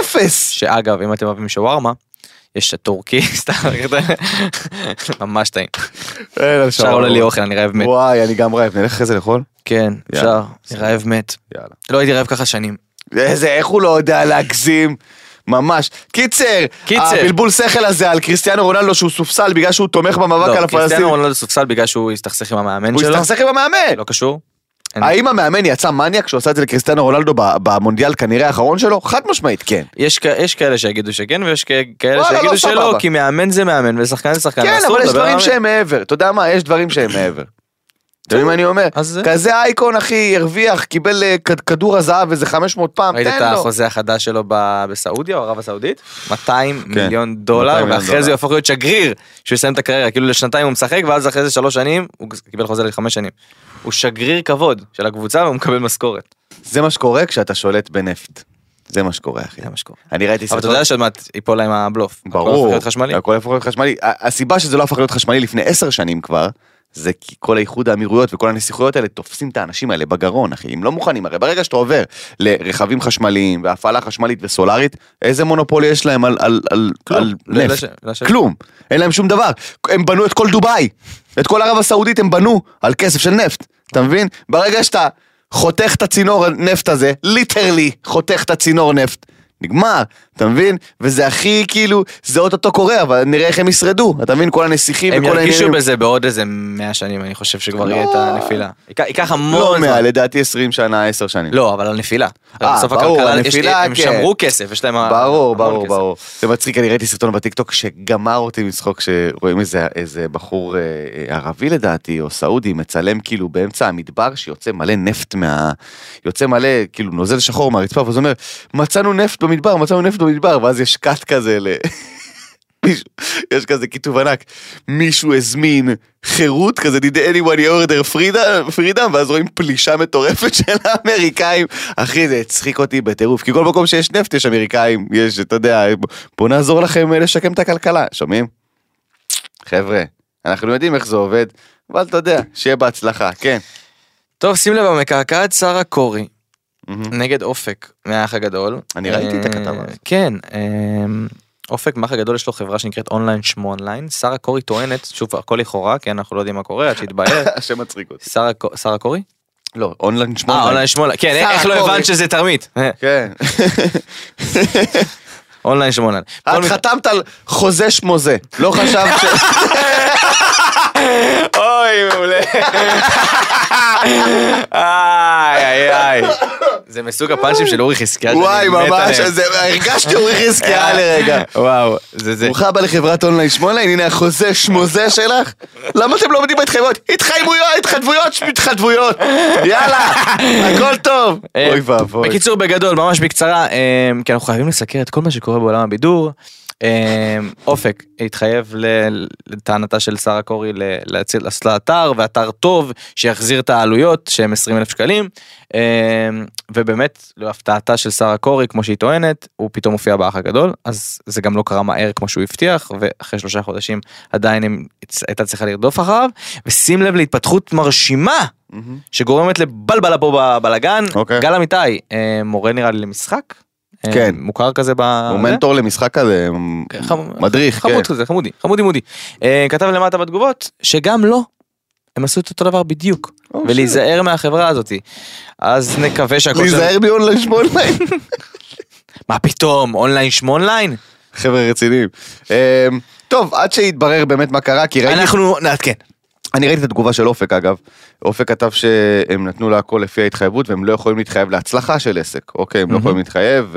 0. שאגב, אם אתם אוהבים שווארמה, יש הטורקי, סתם, ממש טעים. אפשר עולה לי אוכל, אני רעב מת. וואי, אני גם רעב, נלך אחרי זה לאכול? כן, אפשר, אני רעב מת. לא הייתי רעב ככה שנים. איך הוא לא יודע להגזים? ממש. קיצר, הבלבול שכל הזה על קריסטיאנו רונלדו שהוא סופסל בגלל שהוא תומך במאבק על הפלסטינים. לא, קריסטיאנו רונלדו סופסל בגלל שהוא הסתכסך עם המאמן שלו. הוא הסתכסך עם המאמן! לא קשור. האם המאמן יצא מניאק שעושה את זה לקריסטיאנו רונלדו במונדיאל כנראה האחרון שלו? חד משמעית, כן. יש כאלה שיגידו שכן, ויש כאלה שיגידו שלא, כי מאמן זה מאמן, ושחקן זה שחקן. כן, אבל יש דברים שהם מעבר. אתה יודע מה? יש דברים שהם מעבר. אתה יודע מה אני אומר? כזה אייקון, אחי, הרוויח, קיבל כדור הזהב איזה 500 פעם, תן לו. ראית את החוזה החדש שלו בסעודיה, או ערב הסעודית? $200 מיליון, ואחרי זה יהפוך להיות שגריר, שהוא יסיים את הקריירה, כאילו לשנתיים הוא משחק, ואז אחרי זה 3 שנים, הוא קיבל חוזה ל5 שנים. הוא שגריר כבוד של הקבוצה, והוא מקבל משכורת. זה מה שקורה כשאתה שולט בנפט. זה מה שקורה, אחי. זה מה שקורה. אני ראיתי סרטון. אבל אתה יודע שעוד מעט ייפול להם הבלוף. ברור. הכל הפוך להיות חשמלי. הסיבה שזה לא הפך להיות חשמלי לפני 10 שנים כבר, זה כי כל האיחוד האמירויות וכל הנסיכויות האלה תופסים את האנשים האלה בגרון, אחי. הם לא מוכנים. הרי ברגע שאתה עובר לרכבים חשמליים והפעלה חשמלית וסולארית, איזה מונופול יש להם על נפט? כלום. אין להם שום דבר. הם בנו את כל דובאי, את כל ערב הסעודית הם בנו על כסף של נפט. אתה מבין? ברגע שאתה חותך את הצינור הנפט הזה, ליטרלי חותך את הצינור נפט, נגמר, אתה מבין? וזה הכי כאילו, זה עוד אותו קורה, אבל נראה איך הם ישרדו, אתה מבין? כל הנסיכים וכל העניינים. הם ירגישו בזה בעוד איזה 100 שנים, אני חושב שכבר יהיה את הנפילה. ייקח המון... לא 100, לדעתי 20 שנה, 10 שנים. לא, אבל הנפילה. בסוף הכלכלה, הם שמרו כסף, יש להם המון כסף. ברור. זה מצחיק, אני ראיתי סרטון בטיקטוק שגמר אותי מצחוק, שרואים איזה בחור ערבי לדעתי, או סעודי, מצלם כאילו באמצע המדבר, שיוצא מלא נפט יוצא מלא, כאילו נוזל שחור מהרצפה, ואז אומר, מצאנו נפט במדבר, ואז יש קאט כזה יש כזה כיתוב ענק, מישהו הזמין חירות, כזה did anyone order freedom, ואז רואים פלישה מטורפת של האמריקאים, אחי זה הצחיק אותי בטירוף, כי כל מקום שיש נפט יש אמריקאים, יש, אתה יודע, בוא נעזור לכם לשקם את הכלכלה, שומעים? חבר'ה, אנחנו יודעים איך זה עובד, אבל אתה יודע, שיהיה בהצלחה, כן. טוב, שים לב המקרקעת שרה קורי, נגד אופק מהאח הגדול. אני ראיתי את הכתבה. כן, אופק מהאח הגדול יש לו חברה שנקראת אונליין שמו אונליין, שרה קורי טוענת, שוב הכל לכאורה, כי אנחנו לא יודעים מה קורה, עד שהתבהר. השם מצחיק אותי. שרה קורי? לא, אונליין שמו אונליין. אונליין שמו אונליין, כן, איך לא הבנת שזה תרמית? כן. אונליין שמו אונליין. את חתמת על חוזה שמו זה, לא חשבת ש... אוי, מעולה. איי, איי, איי. זה מסוג הפאנצ'ים של אורי חיזקיה. וואי, ממש, הרגשתי אורי חיזקיה לרגע. וואו, זה... ברוכה הבאה לחברת אונליין שמונליין, הנה החוזה שמוזה שלך. למה אתם לא עומדים בהתחייבויות? התחייבויות. יאללה, הכל טוב. אוי ואבוי. בקיצור, בגדול, ממש בקצרה, כי אנחנו חייבים לסקר את כל מה שקורה בעולם הבידור. אופק התחייב לטענתה של שרה קורי לעשות לה אתר, ואתר טוב שיחזיר את העלויות שהם 20,000 שקלים, ובאמת להפתעתה של שרה קורי, כמו שהיא טוענת, הוא פתאום הופיע באח הגדול, אז זה גם לא קרה מהר כמו שהוא הבטיח, ואחרי 3 חודשים עדיין הייתה צריכה לרדוף אחריו, ושים לב להתפתחות מרשימה שגורמת לבלבלה פה בלגן. גל אמיתי, מורה נראה לי למשחק, כן, מוכר כזה, הוא מנטור למשחק כזה, מדריך, חמוד כזה, חמודי, כתב למטה בתגובות שגם לא, הם עשו את אותו דבר בדיוק, ולהיזהר מהחברה הזאת. אז נקווה שהכל... להיזהר מאונליין שמונליין? מה פתאום, אונליין שמונליין? חבר'ה רציניים. טוב, עד שהתברר באמת מה קרה, כי ראיתי... אנחנו נעדכן. אני ראיתי את התגובה של אופק, אגב. אופק כתב שהם נתנו לה הכל לפי ההתחייבות, והם לא יכולים להתחייב להצלחה של עסק. אוקיי, הם לא יכולים להתחייב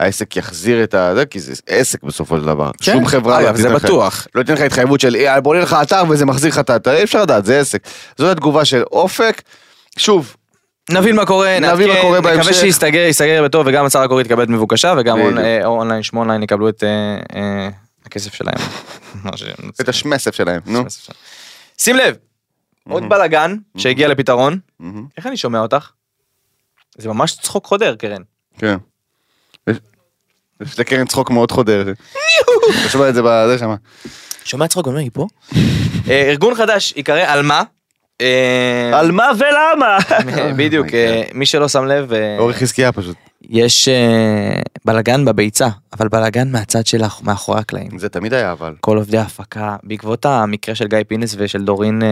שהעסק יחזיר את זה, כי זה עסק בסופו של דבר. שום חברה לא תתן לך. לא תתן לך התחייבות של, בוא נלך אתר וזה מחזיר לך את האתר. אי אפשר לדעת, זה עסק. זאת התגובה של אופק. שוב, נבין מה קורה, נקווה שיסתגר בטוב, וגם הצהרה קורית תקבל את מבוקשה, וגם אונליין שמונליין יקבלו את הכסף שלהם. את השמסף שלהם. שים לב, עוד בלגן שהגיע לפתרון, איך אני שומע אותך? זה ממש צחוק חודר, קרן. כן. יש לקרן צחוק מאוד חודר. אתה שומע את זה בזה שמה. שומע צחוק, אני אומר, היא פה? ארגון חדש יקרא על מה? על מה ולמה? בדיוק, מי שלא שם לב... אורי חיזקיה פשוט. יש בלגן בביצה, אבל בלגן מהצד שלך, מאחורי הקלעים. זה תמיד היה, אבל. כל עובדי ההפקה, בעקבות המקרה של גיא פינס ושל דורין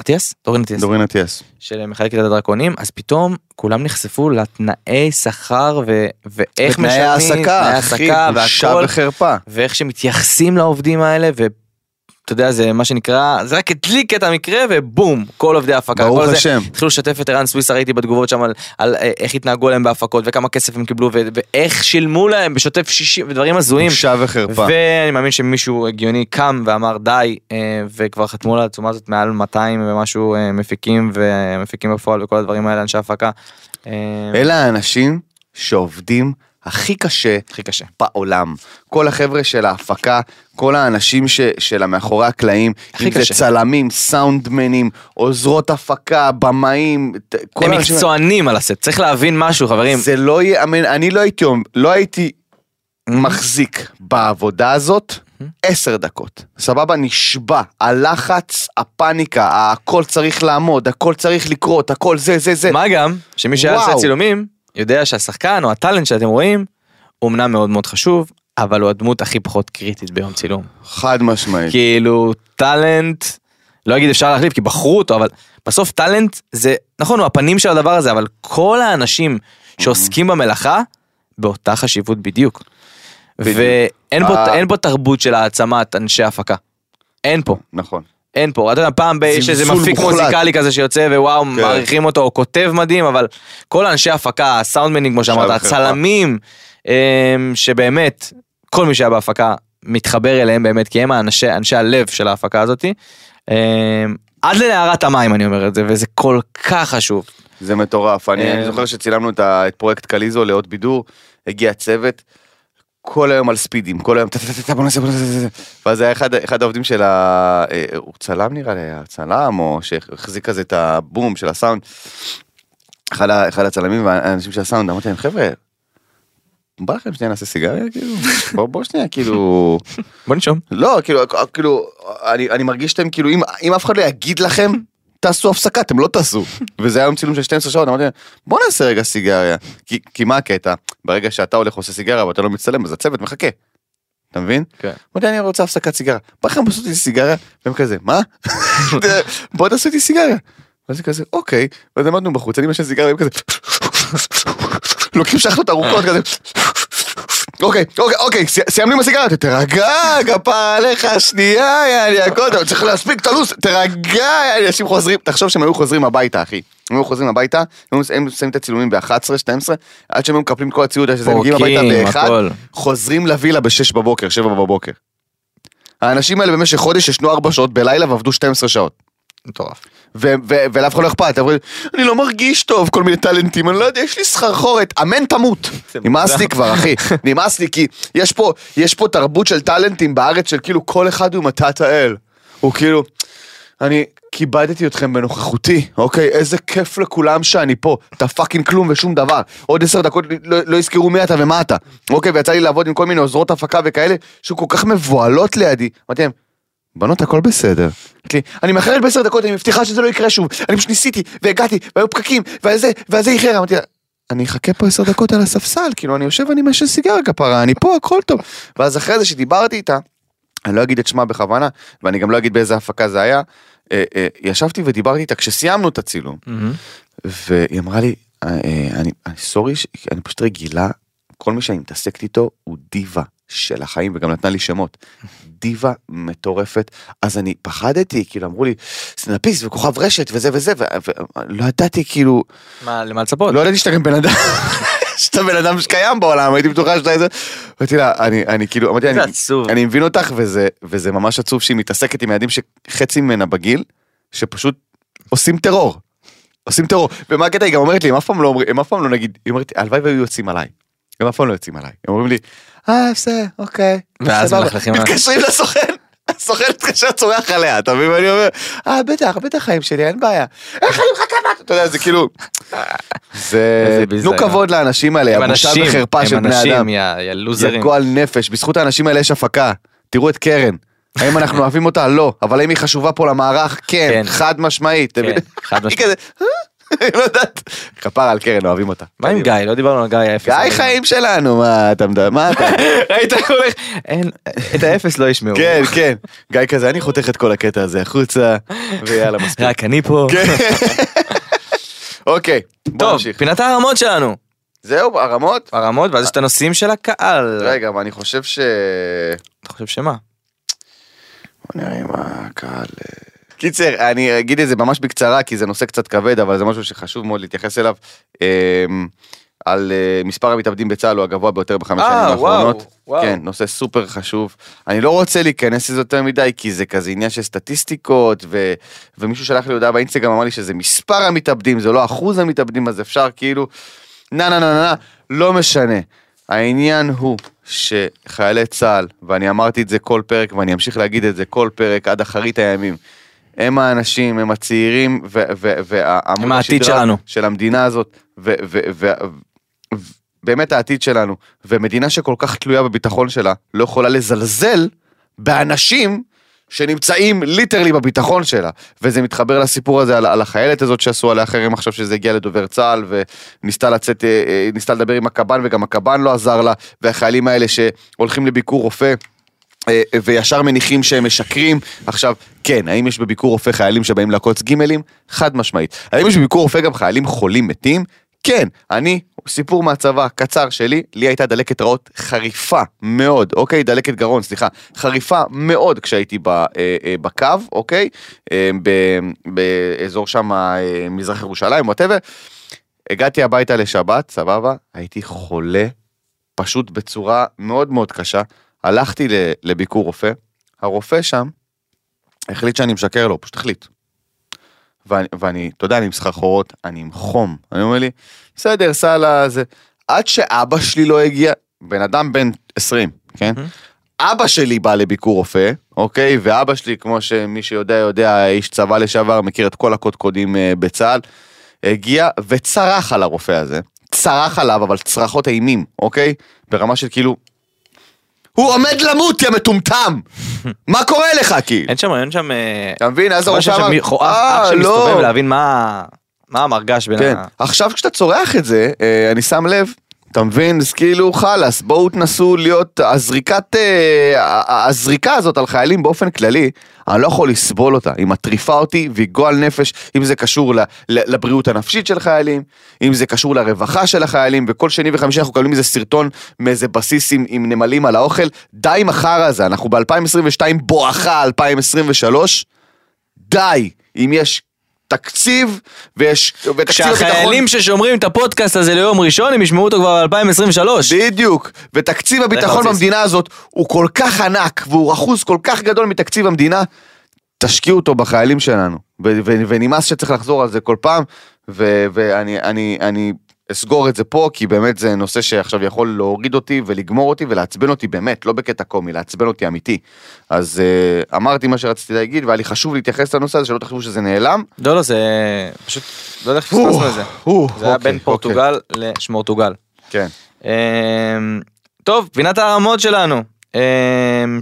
אתיאס? דורין אתיאס. של מחלקת הדרקונים, אז פתאום כולם נחשפו לתנאי שכר ואיך משלמים. לתנאי העסקה, אחי, בושה וחרפה. ואיך שמתייחסים לעובדים האלה, אתה יודע, זה מה שנקרא, זה רק הדליק את המקרה, ובום, כל עובדי ההפקה. ברוך השם. התחילו לשתף את ערן סוויסה, ראיתי בתגובות שם על איך התנהגו להם בהפקות, וכמה כסף הם קיבלו, ואיך שילמו להם בשוטף 60, ודברים הזויים. בושה וחרפה. ואני מאמין שמישהו הגיוני קם ואמר די, וכבר חתמו על העצומה הזאת מעל 200 ומשהו מפיקים, ומפיקים בפועל, וכל הדברים האלה, אנשי ההפקה. אלה האנשים שעובדים הכי קשה, הכי קשה בעולם. כל החבר'ה של ההפקה, כל האנשים שלה מאחורי הקלעים, אם זה צלמים, סאונדמנים, עוזרות הפקה, במאים, הם מקצוענים על הסט, צריך להבין משהו, חברים. זה לא יאמן, אני לא הייתי מחזיק בעבודה הזאת 10 דקות. סבבה, נשבע, הלחץ, הפאניקה, הכל צריך לעמוד, הכל צריך לקרות, הכל זה. מה גם, שמי שהיה עושה צילומים, יודע שהשחקן או הטלנט שאתם רואים, הוא אמנם מאוד מאוד חשוב, אבל הוא הדמות הכי פחות קריטית ביום צילום. חד משמעית. כאילו, טלנט, לא אגיד אפשר להחליף, כי בחרו אותו, אבל בסוף טלנט זה, נכון, הוא הפנים של הדבר הזה, אבל כל האנשים שעוסקים במלאכה, באותה חשיבות בדיוק. ואין פה תרבות של העצמת אנשי ההפקה. אין פה. נכון. אין פה, אתה יודע, פעם יש איזה מפיק מוזיקלי כזה שיוצא ווואו, מעריכים אותו, הוא כותב מדהים, אבל כל אנשי ההפקה, הסאונדמנים כמו שאמרת, הצלמים, שבאמת, כל מי שהיה בהפקה מתחבר אליהם באמת, כי הם אנשי הלב של ההפקה הזאת, עד לנערת המים אני אומר את זה, וזה כל כך חשוב. זה מטורף, אני זוכר שצילמנו את פרויקט קליזו לאות בידור, הגיע צוות, כל היום על ספידים, כל היום, בוא נעשה, ואז היה אחד העובדים של הוא צלם נראה לי, הצלם, או שהחזיק כזה את הבום של הסאונד, אחד הצלמים והאנשים של הסאונד, אמרתי להם, חבר'ה, בא לכם שנייה נעשה סיגריה, כאילו, בוא שנייה, כאילו, בוא נשום, לא, כאילו, אני מרגיש שאתם, כאילו, אם אף אחד לא יגיד לכם, תעשו הפסקה, אתם לא תעשו. וזה היה מצילום של 12 שעות, אמרתי, בוא נעשה רגע סיגריה. כי מה הקטע? ברגע שאתה הולך עושה סיגריה, ואתה לא מצלם, אז הצוות מחכה. אתה מבין? כן. אמרתי, אני רוצה הפסקת סיגריה. בוא לכם לעשות לי סיגריה, והם כזה, מה? בוא תעשו לי סיגריה. ואז כזה, אוקיי. ואז עמדנו בחוץ, אני משנה סיגריה, והם כזה, לוקחים שחלות ארוכות, כזה, אוקיי, סיימנו עם הסיגריה, תרגע, גפה עליך, שנייה, יעני, הכל, צריך להספיק את הלוס, תרגע, יעני, אנשים חוזרים, תחשוב שהם היו חוזרים הביתה, אחי, הם היו חוזרים הביתה, הם שמים את הצילומים ב-11, 12, עד שהם מקפלים כל הציוד, מגיעים הביתה באחד, חוזרים לווילה ב-6 בבוקר, 7 בבוקר. האנשים האלה במשך חודש ישנו 4 שעות בלילה, ועבדו 12 שעות. מטורף. ולאף אחד לא אכפת, אני לא מרגיש טוב, כל מיני טלנטים, אני לא יודע, יש לי סחרחורת, אמן תמות. נמאס לי כבר, אחי, נמאס לי, כי יש פה תרבות של טלנטים בארץ, של כאילו כל אחד הוא מתת האל. הוא כאילו, אני כיבדתי אתכם בנוכחותי, אוקיי, איזה כיף לכולם שאני פה, אתה פאקינג כלום ושום דבר, עוד 10 דקות לא יזכרו מי אתה ומה אתה, אוקיי, ויצא לי לעבוד עם כל מיני עוזרות הפקה וכאלה, שכל כך מבועלות לידי, אמרתי, בנות, הכל בסדר. אני מאחרת 10 דקות, אני מבטיחה שזה לא יקרה שוב. אני פשוט ניסיתי, והגעתי, והיו פקקים, וזה איחר. אמרתי, אני אחכה פה 10 דקות על הספסל, כאילו, אני יושב, אני משל סיגר כפרה, אני פה, הכל טוב. ואז אחרי זה שדיברתי איתה, אני לא אגיד את שמה בכוונה, ואני גם לא אגיד באיזה הפקה זה היה, ישבתי ודיברתי איתה, כשסיימנו את הצילום, והיא אמרה לי, אני סורי, אני פשוט רגילה, כל מי שאני מתעסקת איתו הוא דיבה של החיים, וגם נתנה לי שמות. דיבה מטורפת, אז אני פחדתי, כאילו אמרו לי, סטנדאפיסט וכוכב רשת וזה, ולא ידעתי כאילו... מה, למה לצפות? לא ידעתי שאתה גם בן אדם, שאתה בן אדם שקיים בעולם, הייתי בטוחה שאתה איזה... אמרתי לה, אני כאילו, אמרתי, אני מבין אותך, וזה ממש עצוב שהיא מתעסקת עם ילדים שחצי ממנה בגיל, שפשוט עושים טרור, ומה הקטע? היא גם אומרת לי, הם אף פעם לא נגיד, היא אומרת, הלוואי והיו יוצאים עליי. הם אף פעם לא יוצאים עליי, הם אומרים לי, בסדר, אוקיי, מתקשרים לסוכן, הסוכן מתקשר צורח עליה, אתה מבין? ואני אומר, בטח חיים שלי, אין בעיה, איך אני מחכה, אתה יודע, זה כאילו, זה, תנו כבוד לאנשים האלה, הבושה וחרפה של בני אדם, יגועל נפש, בזכות האנשים האלה יש הפקה, תראו את קרן, האם אנחנו אוהבים אותה? לא, אבל האם היא חשובה פה למערך? כן, חד משמעית, היא כזה, לא יודעת, כפר על קרן, אוהבים אותה. מה עם גיא? לא דיברנו על גיא האפס. גיא חיים שלנו, מה אתה מדבר? מה אתה? ראית הולך, את האפס לא ישמעו. כן, גיא כזה, אני חותך את כל הקטע הזה החוצה, ויאללה מספיק. רק אני פה. אוקיי, בוא נמשיך. טוב, פינת הרמות שלנו. זהו, הרמות? הרמות, ואז יש את הנושאים של הקהל. רגע, אבל אני חושב ש... אתה חושב שמה? בוא נראה אם הקהל... קיצר, אני אגיד את זה ממש בקצרה, כי זה נושא קצת כבד, אבל זה משהו שחשוב מאוד להתייחס אליו, על מספר המתאבדים בצהל הוא הגבוה ביותר ב5 שנים האחרונות. כן, נושא סופר חשוב. אני לא רוצה להיכנס לזה יותר מדי, כי זה כזה עניין של סטטיסטיקות, ומישהו שלח לי הודעה באינסטגרם, אמר לי שזה מספר המתאבדים, זה לא אחוז המתאבדים, אז אפשר כאילו, לא משנה. העניין הוא שחיילי צהל, ואני אמרתי את זה כל פרק, ואני אמשיך להגיד את זה כל פרק, עד אחרית הימים, הם האנשים, הם הצעירים, והעמוד השדרה של המדינה הזאת, ובאמת העתיד שלנו, ומדינה שכל כך תלויה בביטחון שלה, לא יכולה לזלזל באנשים שנמצאים ליטרלי בביטחון שלה, וזה מתחבר לסיפור הזה על החיילת הזאת שעשו עליה אחרים, עכשיו שזה הגיע לדובר צהל, וניסתה לדבר עם הקב"ן, וגם הקב"ן לא עזר לה, והחיילים האלה שהולכים לביקור רופא, וישר מניחים שהם משקרים. עכשיו, כן, האם יש בביקור רופא חיילים שבאים לקוץ גימלים? חד משמעית. האם יש בביקור רופא גם חיילים חולים מתים? כן, אני, סיפור מהצבא קצר שלי, לי הייתה דלקת ראות חריפה מאוד, אוקיי? דלקת גרון, סליחה, חריפה מאוד כשהייתי בקו, אוקיי? באזור שם מזרח ירושלים, וטבע. הגעתי הביתה לשבת, סבבה, הייתי חולה, פשוט בצורה מאוד מאוד קשה, הלכתי לביקור רופא, הרופא שם החליט שאני משקר לו, פשוט החליט. ואני, אתה יודע, אני עם סחרחורות, אני עם חום. אני אומר לי, בסדר, סעלה, זה... עד שאבא שלי לא הגיע, בן אדם בן 20, כן? אבא שלי בא לביקור רופא, אוקיי? ואבא שלי, כמו שמי שיודע, יודע, איש צבא לשעבר, מכיר את כל הקודקודים בצהל, הגיע וצרח על הרופא הזה. צרח עליו, אבל צרחות אימים, אוקיי? ברמה של כאילו... הוא עומד למות, יא מטומטם. מה קורה לך, כי? אין שם, אין שם... אתה מבין, אז הראש אמר... אח שמסתובב להבין מה המרגש בין ה... עכשיו כשאתה צורח את זה, אני שם לב, אתה מבין, אז כאילו חלס, בואו תנסו להיות... הזריקה הזאת על חיילים באופן כללי, אני לא יכול לסבול אותה, היא מטריפה אותי והיא גועל נפש, אם זה קשור לבריאות הנפשית של חיילים, אם זה קשור לרווחה של החיילים, וכל שני וחמישי אנחנו קבלים איזה סרטון, מאיזה בסיס עם נמלים על האוכל, די מחר הזה, אנחנו ב-2022 בואכה 2023, די, אם יש תקציב, כשהחיילים ששומרים את הפודקאסט הזה ליום ראשון, הם ישמעו אותו כבר ב-2023. בדיוק, ותקציב הביטחון במדינה הזאת, הוא כל כך ענק, והוא אחוז כל כך גדול מתקציב המדינה, תשקיעו אותו בחיילים שלנו, ונמאס שצריך לחזור על זה כל פעם, ואני אסגור את זה פה, כי באמת זה נושא שעכשיו יכול להוריד אותי, ולגמור אותי, ולהצבן אותי באמת, לא בקטע קומי, להצבן אותי אמיתי. אז אמרתי מה שרציתי להגיד, והיה לי חשוב להתייחס לנושא הזה, שלא תחשבו שזה נעלם. לא, זה פשוט, לא יודע איך פספסנו את זה. זה היה בין פורטוגל לשמורטוגל. כן. טוב, פינת הרמות שלנו.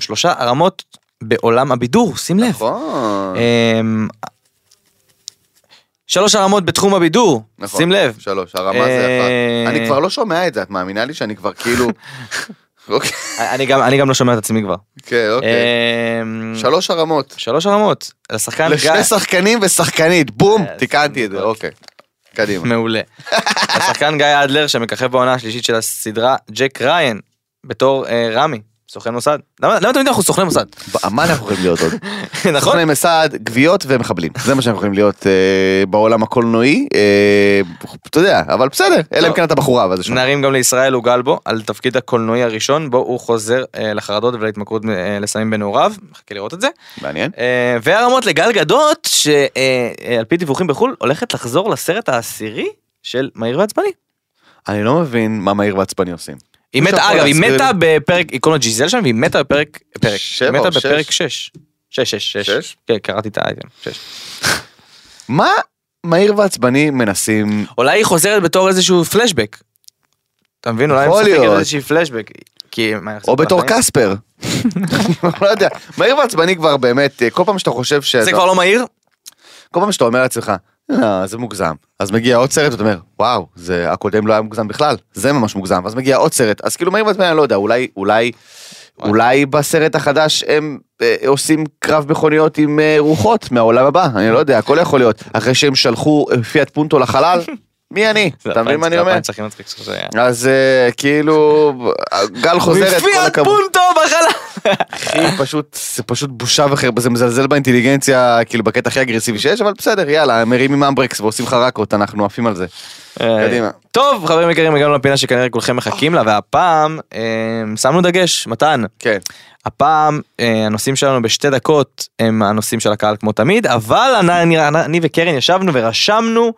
3 הרמות בעולם הבידור, שים לב. נכון. 3 הרמות בתחום הבידור, נכון, שים לב. 3, הרמה זה 1. אני כבר לא שומע את זה, את מאמינה לי שאני כבר כאילו... אני גם לא שומע את עצמי כבר. כן, אוקיי. 3 הרמות. 3 הרמות. לשני שחקנים ושחקנית, בום, תיקנתי את זה, אוקיי. קדימה. מעולה. השחקן גיא אדלר שמככב בעונה השלישית של הסדרה, ג'ק ריין, בתור רמי. סוכן מוסד. למה תמיד אנחנו סוכני מוסד? מה אנחנו יכולים להיות עוד? נכון? סוכני מוסד, גביעות ומחבלים. זה מה שאנחנו יכולים להיות בעולם הקולנועי. אתה יודע, אבל בסדר. אלה הם כאן את הבחורה. נערים גם לישראל הוא גל בו, על תפקיד הקולנועי הראשון, בו הוא חוזר לחרדות ולהתמכרות לסמים בנעוריו. מחכה לראות את זה. מעניין. והרמות לגל גדות, שעל פי דיווחים בחול, הולכת לחזור לסרט העשירי של מהיר ועצבני. אני לא מבין מה מהיר ועצבני עושים. היא מתה, אגב, היא מתה בפרק, היא קוראים לה ג'יזל שם, והיא מתה בפרק, היא מתה בפרק 6. 6. כן, קראתי את האייטם, 6. מה מהיר ועצבני מנסים... אולי היא חוזרת בתור איזשהו פלשבק. אתה מבין? אולי היא מספקת איזשהו פלשבק. או בתור קספר. לא יודע. מהיר ועצבני כבר באמת, כל פעם שאתה חושב ש... זה כבר לא מהיר? כל פעם שאתה אומר לעצמך, זה מוגזם. אז מגיע עוד סרט, ואתה אומר, וואו, זה הקודם לא היה מוגזם בכלל, זה ממש מוגזם, ואז מגיע עוד סרט, אז כאילו מהיר ועצבני, אני לא יודע, אולי בסרט החדש הם עושים קרב מכוניות עם רוחות מהעולם הבא, אני לא יודע, הכל יכול להיות, אחרי שהם שלחו פיאט פונטו לחלל, מי אני? אתה מבין מה אני אומר? אז כאילו, גל חוזרת, פיאט פונטו בחלל! זה פשוט בושה וחרפה, זה מזלזל באינטליגנציה, כאילו בקטע הכי אגרסיבי שיש, אבל בסדר, יאללה, מרים עם אמברקס ועושים חרקות, אנחנו עפים על זה. קדימה. טוב, חברים יקרים, הגענו לפינה שכנראה כולכם מחכים לה, והפעם שמנו דגש, מתן. כן. הפעם הנושאים שלנו בשתי דקות הם הנושאים של הקהל כמו תמיד, אבל אני וקרן ישבנו ורשמנו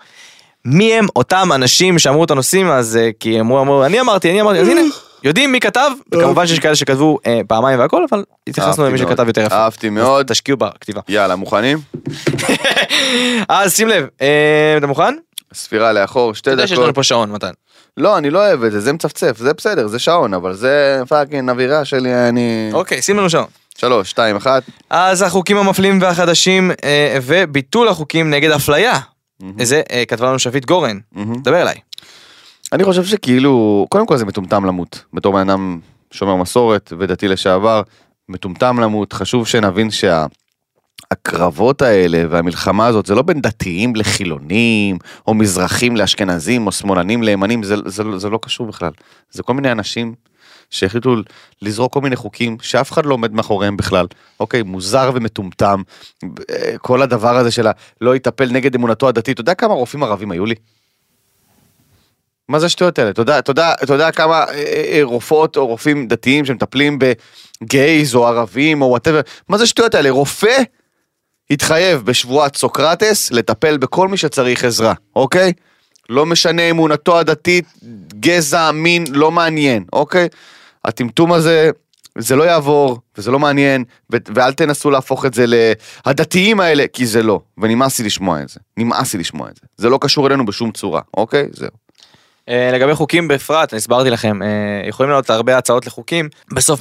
מי הם אותם אנשים שאמרו את הנושאים, אז כי אמרו, אני אמרתי, אז הנה, יודעים מי כתב, וכמובן שיש כאלה שכתבו פעמיים והכל, אבל התייחסנו למי שכתב יותר יפה. אהבתי מאוד. תשקיעו בכתיבה. יאללה, מוכנים? אז שים לב, אתה מוכן? ספירה לאחור, 2 דקות. אתה יודע שיש לנו פה שעון, מתן. לא, אני לא אוהב את זה, זה מצפצף, זה בסדר, זה שעון, אבל זה פאקינג אווירה שלי, אני... אוקיי, שים לנו שעון. 3, 2, 1. אז החוקים המפלים והחדשים וביטול החוקים נגד אפליה. איזה כתבה לנו שפית גורן, דבר אליי. אני חושב שכאילו, קודם כל זה מטומטם למות, בתור מאדם שומר מסורת ודתי לשעבר, מטומטם למות, חשוב שנבין שהקרבות האלה והמלחמה הזאת, זה לא בין דתיים לחילונים, או מזרחים לאשכנזים, או שמאלנים לימנים, זה לא קשור בכלל. זה כל מיני אנשים שהחליטו לזרוק כל מיני חוקים שאף אחד לא עומד מאחוריהם בכלל. אוקיי, מוזר ומטומטם. כל הדבר הזה שלה לא יטפל נגד אמונתו הדתית. אתה יודע כמה רופאים ערבים היו לי? מה זה שטויות האלה? אתה יודע כמה רופאות או רופאים דתיים שמטפלים בגייז או ערבים או whatever. מה זה שטויות האלה? רופא התחייב בשבועת סוקרטס לטפל בכל מי שצריך עזרה. אוקיי? לא משנה אמונתו הדתית, גזע, מין, לא מעניין, אוקיי? הטמטום הזה, זה לא יעבור, וזה לא מעניין, ואל תנסו להפוך את זה לדתיים האלה, כי זה לא, ונמאסי לשמוע את זה, זה לא קשור אלינו בשום צורה, אוקיי? זהו. לגבי חוקים בפרט, אני הסברתי לכם, יכולים להיות הרבה הצעות לחוקים, בסוף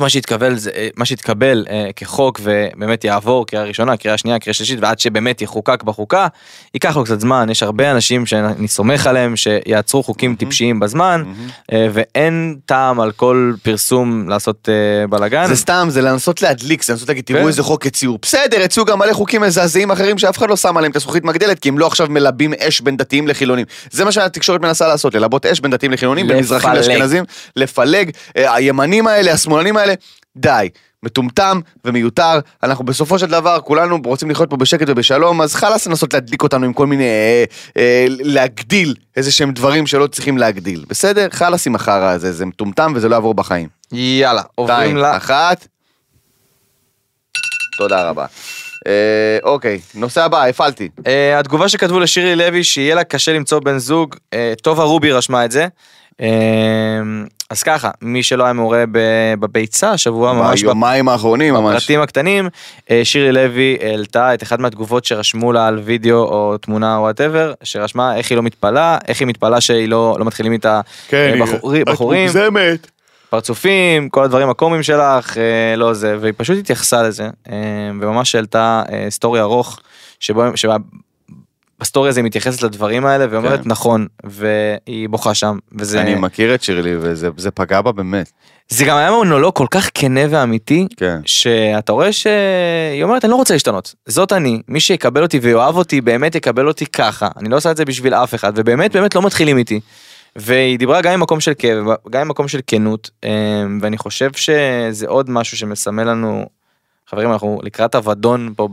מה שהתקבל כחוק ובאמת יעבור קריאה ראשונה, קריאה שנייה, קריאה שלישית, ועד שבאמת יחוקק בחוקה, ייקח לו קצת זמן, יש הרבה אנשים שאני סומך עליהם שיעצרו חוקים טיפשיים בזמן, ואין טעם על כל פרסום לעשות בלגן. זה סתם, זה לנסות להדליק, זה לנסות להגיד, תראו איזה חוק הציעו, בסדר, הציעו גם מלא חוקים מזעזעים אחרים שאף אחד לא שם עליהם את הזכוכית מגדלת, כי הם לא עכשיו מלבים אש בין דתיים לחילונים. זה מה שהתקשורת מנסה לעשות, ללבות אש בין דתיים לחילונים, בין מזרחים לאשכנזים, לפלג, הימנים האלה, השמאלנים האלה, די, מטומטם ומיותר, אנחנו בסופו של דבר, כולנו רוצים לחיות פה בשקט ובשלום, אז חלס לנסות להדליק אותנו עם כל מיני, להגדיל איזה שהם דברים שלא צריכים להגדיל, בסדר? חלס עם החרא הזה, זה מטומטם וזה לא יעבור בחיים. יאללה, עוברים לה. אחת. תודה רבה. אוקיי, נושא הבא, הפעלתי. התגובה שכתבו לשירי לוי, שיהיה לה קשה למצוא בן זוג, טובה רובי רשמה את זה. אז ככה, מי שלא היה מעורה בביצה, שבוע ממש... ביומיים האחרונים ממש. בפרטים הקטנים, שירי לוי העלתה את אחת מהתגובות שרשמו לה על וידאו או תמונה או whatever, שרשמה איך היא לא מתפלה, איך היא מתפלה שהיא לא מתחילים איתה בחורים. זה מת. פרצופים, כל הדברים הקומיים שלך, לא זה, והיא פשוט התייחסה לזה, וממש שאלתה סטורי ארוך, שבה הסטוריה הזו מתייחסת לדברים האלה, ואומרת נכון, והיא בוכה שם, וזה... אני מכיר את שירלי, וזה פגע בה באמת. זה גם היה מונולוג כל כך כנה ואמיתי, שאתה רואה שהיא אומרת, אני לא רוצה להשתנות, זאת אני, מי שיקבל אותי ויואב אותי, באמת יקבל אותי ככה, אני לא עושה את זה בשביל אף אחד, ובאמת באמת לא מתחילים איתי. והיא דיברה גם עם מקום של כאב, גם עם מקום של כנות, ואני חושב שזה עוד משהו שמסמל לנו, חברים, אנחנו לקראת הוודון פה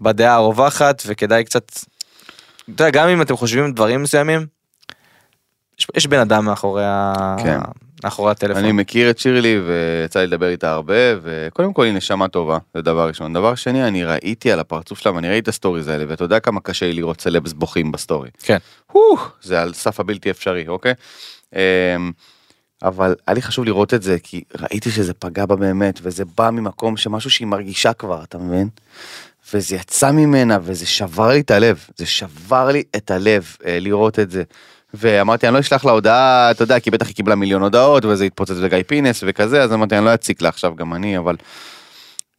בדעה הרווחת, וכדאי קצת, אתה יודע, גם אם אתם חושבים דברים מסוימים, יש בן אדם מאחורי הטלפון. אני מכיר את שירלי, ויצא לי לדבר איתה הרבה, וקודם כל היא נשמה טובה, זה דבר ראשון. דבר שני, אני ראיתי על הפרצוף שלה, ואני ראיתי את הסטוריז האלה, ואתה יודע כמה קשה לי לראות סלבס בוכים בסטורי. כן. זה על סף הבלתי אפשרי, אוקיי? אבל היה לי חשוב לראות את זה, כי ראיתי שזה פגע בה באמת, וזה בא ממקום שמשהו שהיא מרגישה כבר, אתה מבין? וזה יצא ממנה, וזה שבר לי את הלב. זה שבר לי את הלב, לראות את זה. ואמרתי, אני לא אשלח לה הודעה, אתה יודע, כי בטח היא קיבלה מיליון הודעות, וזה התפוצץ לגיא פינס וכזה, אז אמרתי, אני לא אציק לה עכשיו גם אני, אבל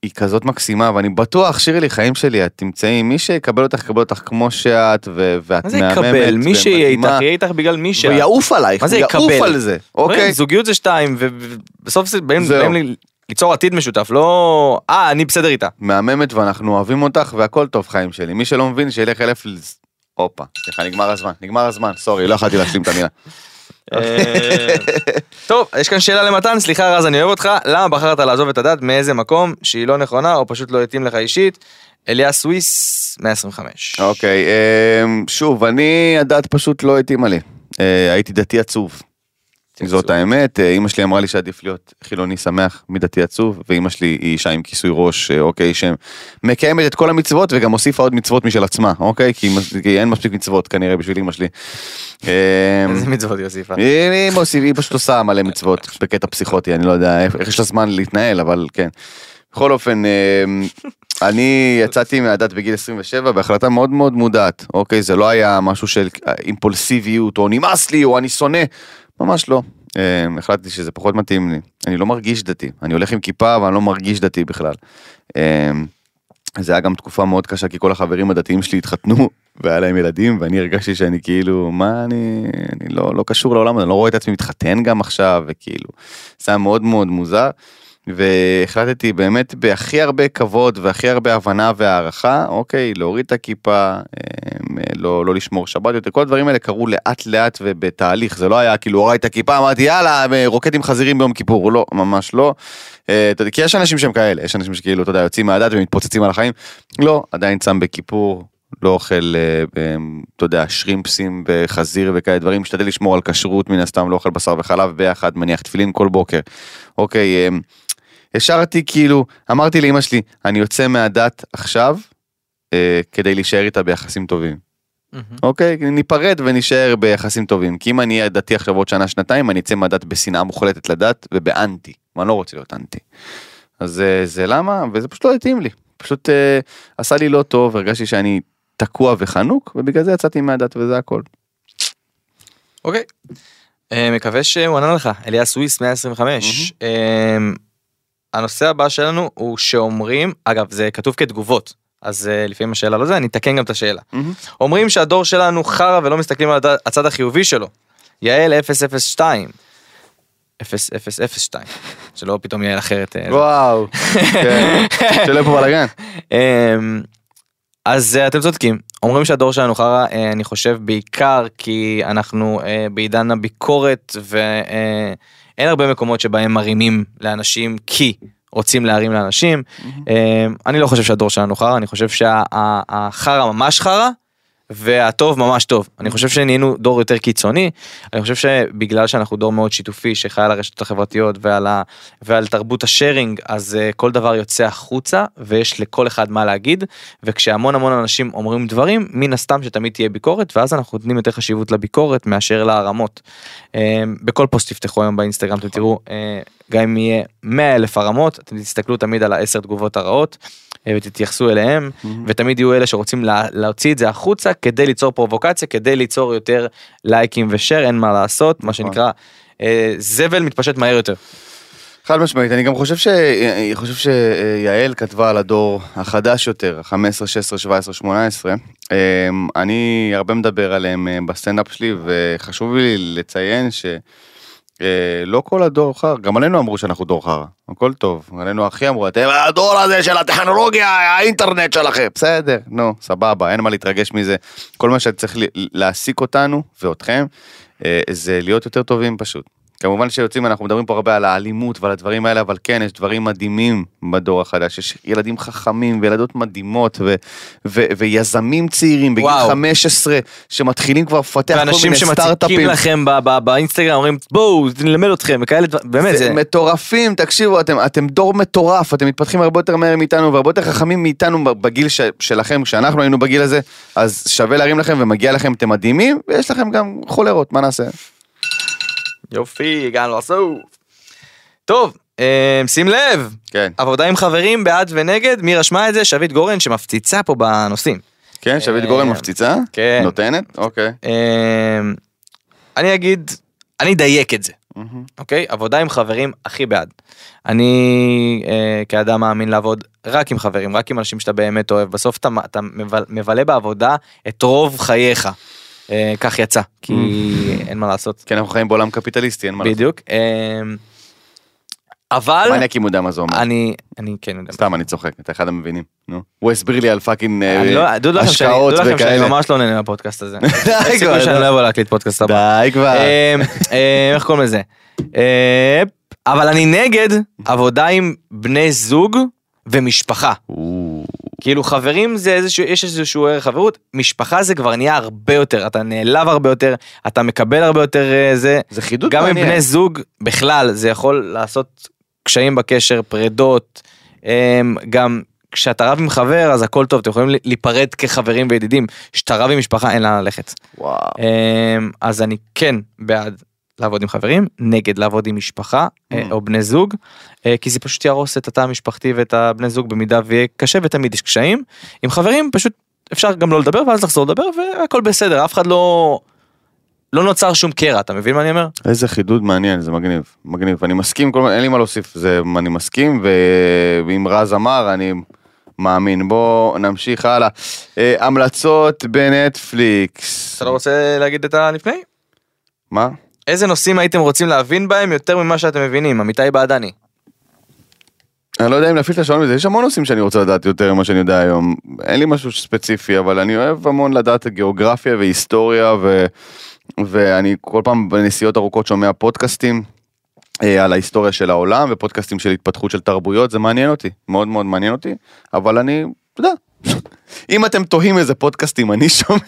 היא כזאת מקסימה, ואני בטוח, שירי לי, חיים שלי, את תמצאי, מי שיקבל אותך, יקבל אותך כמו שאת, ואת מהממת. מה זה יקבל? מי שיהיה איתך, יהיה איתך בגלל מי שאת. ויעוף עלייך, ויעוף על זה. אוקיי. זוגיות זה שתיים, ובסוף זה באים לי... ליצור עתיד משותף, לא... אני בסדר איתה. מהממת ואנחנו אוהבים אותך, והכל טוב חיים שלי. מי שלא מבין, שילך אלף... אופה, סליחה, נגמר הזמן, סורי, לא יכולתי להשלים את המילה. טוב, יש כאן שאלה למתן, סליחה רז, אני אוהב אותך, למה בחרת לעזוב את הדת, מאיזה מקום, שהיא לא נכונה, או פשוט לא התאים לך אישית? אליה סוויס, 125. אוקיי, שוב, אני, הדת פשוט לא התאימה לי. הייתי דתי עצוב. זאת האמת, אמא שלי אמרה לי שעדיף להיות חילוני שמח מדתי עצוב, ואמא שלי היא אישה עם כיסוי ראש, אוקיי, שמקיימת את כל המצוות וגם הוסיפה עוד מצוות משל עצמה, אוקיי, כי אין מספיק מצוות כנראה בשביל אמא שלי. איזה מצוות היא הוסיפה? היא פשוט עושה מלא מצוות בקטע פסיכוטי, אני לא יודע איך יש לה זמן להתנהל, אבל כן. בכל אופן, אני יצאתי מהדת בגיל 27 בהחלטה מאוד מאוד מודעת, אוקיי, זה לא היה משהו של אימפולסיביות, או נמאס לי, או אני שונא. ממש לא, החלטתי שזה פחות מתאים לי, אני לא מרגיש דתי, אני הולך עם כיפה, אבל אני לא מרגיש דתי בכלל. זה היה גם תקופה מאוד קשה, כי כל החברים הדתיים שלי התחתנו, והיה להם ילדים, ואני הרגשתי שאני כאילו, מה, אני לא קשור לעולם, אני לא רואה את עצמי מתחתן גם עכשיו, וכאילו, זה היה מאוד מאוד מוזר, והחלטתי באמת בהכי הרבה כבוד, והכי הרבה הבנה והערכה, אוקיי, להוריד את הכיפה, לא לשמור שבת יותר, כל הדברים האלה קרו לאט לאט ובתהליך, זה לא היה כאילו, הוריד את הכיפה, אמרתי יאללה, רוקט עם חזירים ביום כיפור, לא, ממש לא, כי יש אנשים שהם כאלה, יש אנשים שכאילו, אתה יודע, יוצאים מהדת ומתפוצצים על החיים, לא, עדיין צם בכיפור, לא אוכל, אתה יודע, שרימפסים וחזיר וכאלה דברים, משתדל לשמור על כשרות מן הסתם, לא אוכל בשר וחלב ביחד, מניח תפילין כל בוקר, אוקיי, השארתי כאילו, אמרתי לאמא שלי, אני יוצא מהדת עכשיו, כדי להישאר איתה ביחסים טובים. אוקיי? ניפרד ונשאר ביחסים טובים, כי אם אני דתי עכשיו עוד שנה, שנתיים, אני אצא מהדת בשנאה מוחלטת לדת, ובאנטי, ואני לא רוצה להיות אנטי. אז זה למה? וזה פשוט לא התאים לי. פשוט עשה לי לא טוב, הרגשתי שאני תקוע וחנוק, ובגלל זה יצאתי מהדת וזה הכל. אוקיי. מקווה שהוא ענה לך, אליה סוויס 125. הנושא הבא שלנו הוא שאומרים, אגב זה כתוב כתגובות, אז לפעמים השאלה לא זה, אני אתקן גם את השאלה. אומרים שהדור שלנו חרה ולא מסתכלים על הצד החיובי שלו. יעל 002. 0002. שלא פתאום יעל אחרת. וואו. שלא פה בלגן. אז אתם צודקים, אומרים שהדור שלנו חרה, אני חושב בעיקר כי אנחנו בעידן הביקורת, ואין הרבה מקומות שבהם מרימים לאנשים כי רוצים להרים לאנשים. אני לא חושב שהדור שלנו חרה, אני חושב שהחרה ממש חרה, והטוב ממש טוב. אני חושב שנהיינו דור יותר קיצוני, אני חושב שבגלל שאנחנו דור מאוד שיתופי, שחי על הרשתות החברתיות ועל תרבות השארינג, אז כל דבר יוצא החוצה, ויש לכל אחד מה להגיד, וכשהמון המון אנשים אומרים דברים, מן הסתם שתמיד תהיה ביקורת, ואז אנחנו נותנים יותר חשיבות לביקורת, מאשר להרמות. בכל פוסט תפתחו היום באינסטגרם, אתם תראו, גם אם יהיה 100,000 הרמות, אתם תסתכלו תמיד על 10 תגובות הרעות, ותתייחסו אליהם, ותמיד יהיו אלה שרוצים להוציא את זה החוצה, כדי ליצור פרובוקציה, כדי ליצור יותר לייקים ושר, אין מה לעשות, מה שנקרא, זבל מתפשט מהר יותר. חד משמעית, אני גם חושב שיעל כתבה על הדור החדש יותר, 15, 16, 17, 18, אני הרבה מדבר עליהם בסטנדאפ שלי, וחשוב לי לציין ש... לא כל הדור חר, גם עלינו אמרו שאנחנו דור חר, הכל טוב, עלינו הכי אמרו, אתם הדור הזה של הטכנולוגיה, האינטרנט שלכם, בסדר, נו, סבבה, אין מה להתרגש מזה, כל מה שצריך להעסיק אותנו ואתכם, זה להיות יותר טובים פשוט. כמובן שיוצאים, אנחנו מדברים פה הרבה על האלימות ועל הדברים האלה, אבל כן, יש דברים מדהימים בדור החדש, יש ילדים חכמים וילדות מדהימות, ויזמים צעירים בגיל 15, שמתחילים כבר לפתח כל מיני סטארט-אפים. ואנשים שמציקים לכם באינסטגרם, אומרים, בואו, נלמד אתכם, וכאלה, באמת. זה מטורפים, תקשיבו, אתם דור מטורף, אתם מתפתחים הרבה יותר מהר מאיתנו, והרבה יותר חכמים מאיתנו בגיל שלכם, כשאנחנו היינו בגיל הזה, אז שווה להרים לכם ומגיע לכם, אתם מדהימים, ויש לכם גם חולרות, מה נעשה? יופי, הגענו לסוף. טוב, שים לב. כן. עבודה עם חברים, בעד ונגד, מי רשמה את זה? שביט גורן שמפציצה פה בנושאים. כן, שביט גורן מפציצה? כן. נותנת? אוקיי. אני אגיד, אני אדייק את זה. אוקיי? עבודה עם חברים הכי בעד. אני כאדם מאמין לעבוד רק עם חברים, רק עם אנשים שאתה באמת אוהב. בסוף אתה מבלה בעבודה את רוב חייך. כך יצא, כי אין מה לעשות. כן, אנחנו חיים בעולם קפיטליסטי, אין מה לעשות. בדיוק. אבל... מה אני הקים יודע מה זה אומר? אני כן יודע. סתם, אני צוחק, אתה אחד המבינים. הוא הסביר לי על פאקינג השקעות וכאלה. דוד לכם שאני ממש לא נהנה לפודקאסט הזה. די כבר. שאני לא אבוא להקליט פודקאסט הבא. די כבר. איך קוראים לזה? אבל אני נגד עבודה עם בני זוג ומשפחה. כאילו חברים זה איזשהו, יש איזשהו ערך חברות, משפחה זה כבר נהיה הרבה יותר, אתה נעלב הרבה יותר, אתה מקבל הרבה יותר זה. זה חידוד מעניין. גם עם בני זוג בכלל, זה יכול לעשות קשיים בקשר, פרדות, גם כשאתה רב עם חבר, אז הכל טוב, אתם יכולים להיפרד כחברים וידידים, כשאתה רב עם משפחה אין לה ללכת. וואו. אז אני כן בעד לעבוד עם חברים, נגד לעבוד עם משפחה, או בני זוג, כי זה פשוט ירוס את התא המשפחתי ואת הבני זוג, במידה ויהיה קשה ותמיד יש קשיים, עם חברים פשוט אפשר גם לא לדבר, ואז לחזור לדבר, והכל בסדר, אף אחד לא נוצר שום קרע, אתה מבין מה אני אומר? איזה חידוד מעניין, זה מגניב, מגניב, אני מסכים, אין לי מה להוסיף, אני מסכים, ואם רז אמר, אני מאמין, בואו נמשיך הלאה, המלצות בנטפליקס. אתה לא רוצה להגיד את הלפני? מה? איזה נושאים הייתם רוצים להבין בהם יותר ממה שאתם מבינים? אמיתי בעדני. אני לא יודע אם להפעיל את השעון בזה, יש המון נושאים שאני רוצה לדעת יותר ממה שאני יודע היום. אין לי משהו ספציפי, אבל אני אוהב המון לדעת גיאוגרפיה והיסטוריה, ואני כל פעם בנסיעות ארוכות שומע פודקאסטים על ההיסטוריה של העולם, ופודקאסטים של התפתחות של תרבויות, זה מעניין אותי, מאוד מאוד מעניין אותי, אבל אני, אתה יודע. אם אתם תוהים איזה פודקאסטים אני שומע,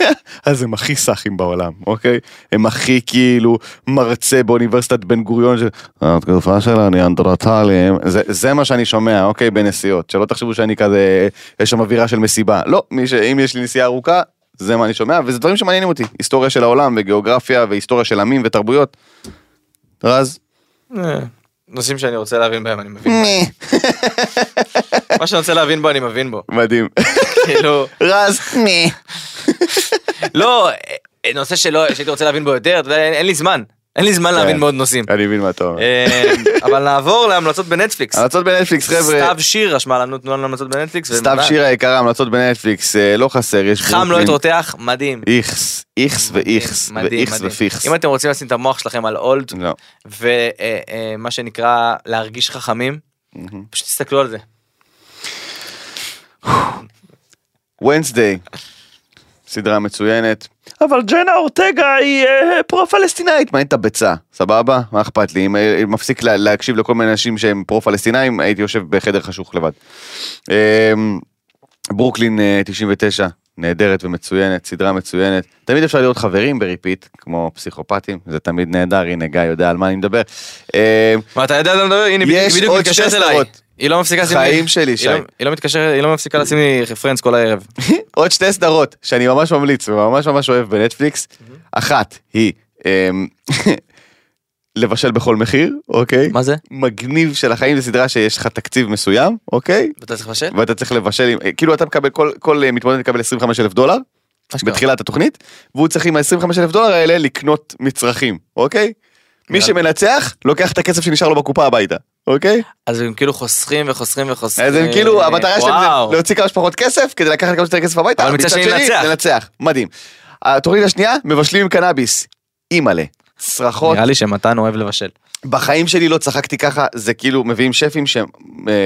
אז הם הכי סחים בעולם, אוקיי? הם הכי כאילו מרצה באוניברסיטת בן גוריון, התקופה שלה, אני אנדרטלי, זה מה שאני שומע, אוקיי, בנסיעות, שלא תחשבו שאני כזה, יש שם אווירה של מסיבה, לא, אם יש לי נסיעה ארוכה, זה מה אני שומע, וזה דברים שמעניינים אותי, היסטוריה של העולם וגיאוגרפיה, והיסטוריה של עמים ותרבויות, רז? נושאים שאני רוצה להבין בהם, אני מבין בהם. מה שאני רוצה להבין בו, אני מבין בו. מדהים. כאילו... רז, לא, נושא שהייתי רוצה להבין בו יותר, אין לי זמן. אין לי זמן להבין מאוד נושאים. אני מבין מה אתה אומר. אבל נעבור להמלצות בנטפליקס. המלצות בנטפליקס, חבר'ה. סתיו שיר, אשמה לנו, תנו לנו המלצות בנטפליקס. סתיו שיר היקרה, המלצות בנטפליקס, לא חסר, יש... חם לא התרותח, מדהים. איכס, איכס ואיכס, ואיכס ופיכס. אם אתם רוצים לשים את המוח שלכם על אולד, ומה שנקרא להרגיש חכמים, פשוט תסתכלו על זה. Wednesday. סדרה מצוינת. אבל ג'נה אורטגה היא פרו-פלסטינאית. מעניין את הביצה, סבבה? מה אכפת לי? אם מפסיק להקשיב לכל מיני אנשים שהם פרו-פלסטינאים, הייתי יושב בחדר חשוך לבד. ברוקלין 99, נהדרת ומצוינת, סדרה מצוינת. תמיד אפשר להיות חברים בריפיט, כמו פסיכופטים, זה תמיד נהדר, הנה גיא יודע על מה אני מדבר. מה אתה יודע על מה מדבר? הנה בדיוק מתקשרת אליי. היא לא מפסיקה לשים לי... חיים שלי, שי. היא לא מפסיקה לשים לי רפרנס כל הערב. עוד שתי סדרות, שאני ממש ממליץ, וממש ממש אוהב בנטפליקס. אחת היא... לבשל בכל מחיר, אוקיי? מה זה? מגניב של החיים, זה סדרה שיש לך תקציב מסוים, אוקיי? ואתה צריך לבשל? ואתה צריך לבשל, כאילו אתה מקבל, כל מתמודד מקבל 25,000 דולר, בתחילת התוכנית, והוא צריך עם ה-25,000 דולר האלה לקנות מצרכים, אוקיי? מי שמנצח, לוקח את הכסף שנשאר לו בקופה הביתה. אוקיי? אז הם כאילו חוסכים וחוסכים וחוסכים. אז הם כאילו, המטרה שלהם זה להוציא כמה שפחות כסף, כדי לקחת כמה שפחות כסף הביתה. אבל מצד שני, לנצח. מדהים. התוכנית השנייה, מבשלים עם קנאביס. אימאלה. צרחות. נראה לי שמתן אוהב לבשל. בחיים שלי לא צחקתי ככה, זה כאילו מביאים שפים שהם,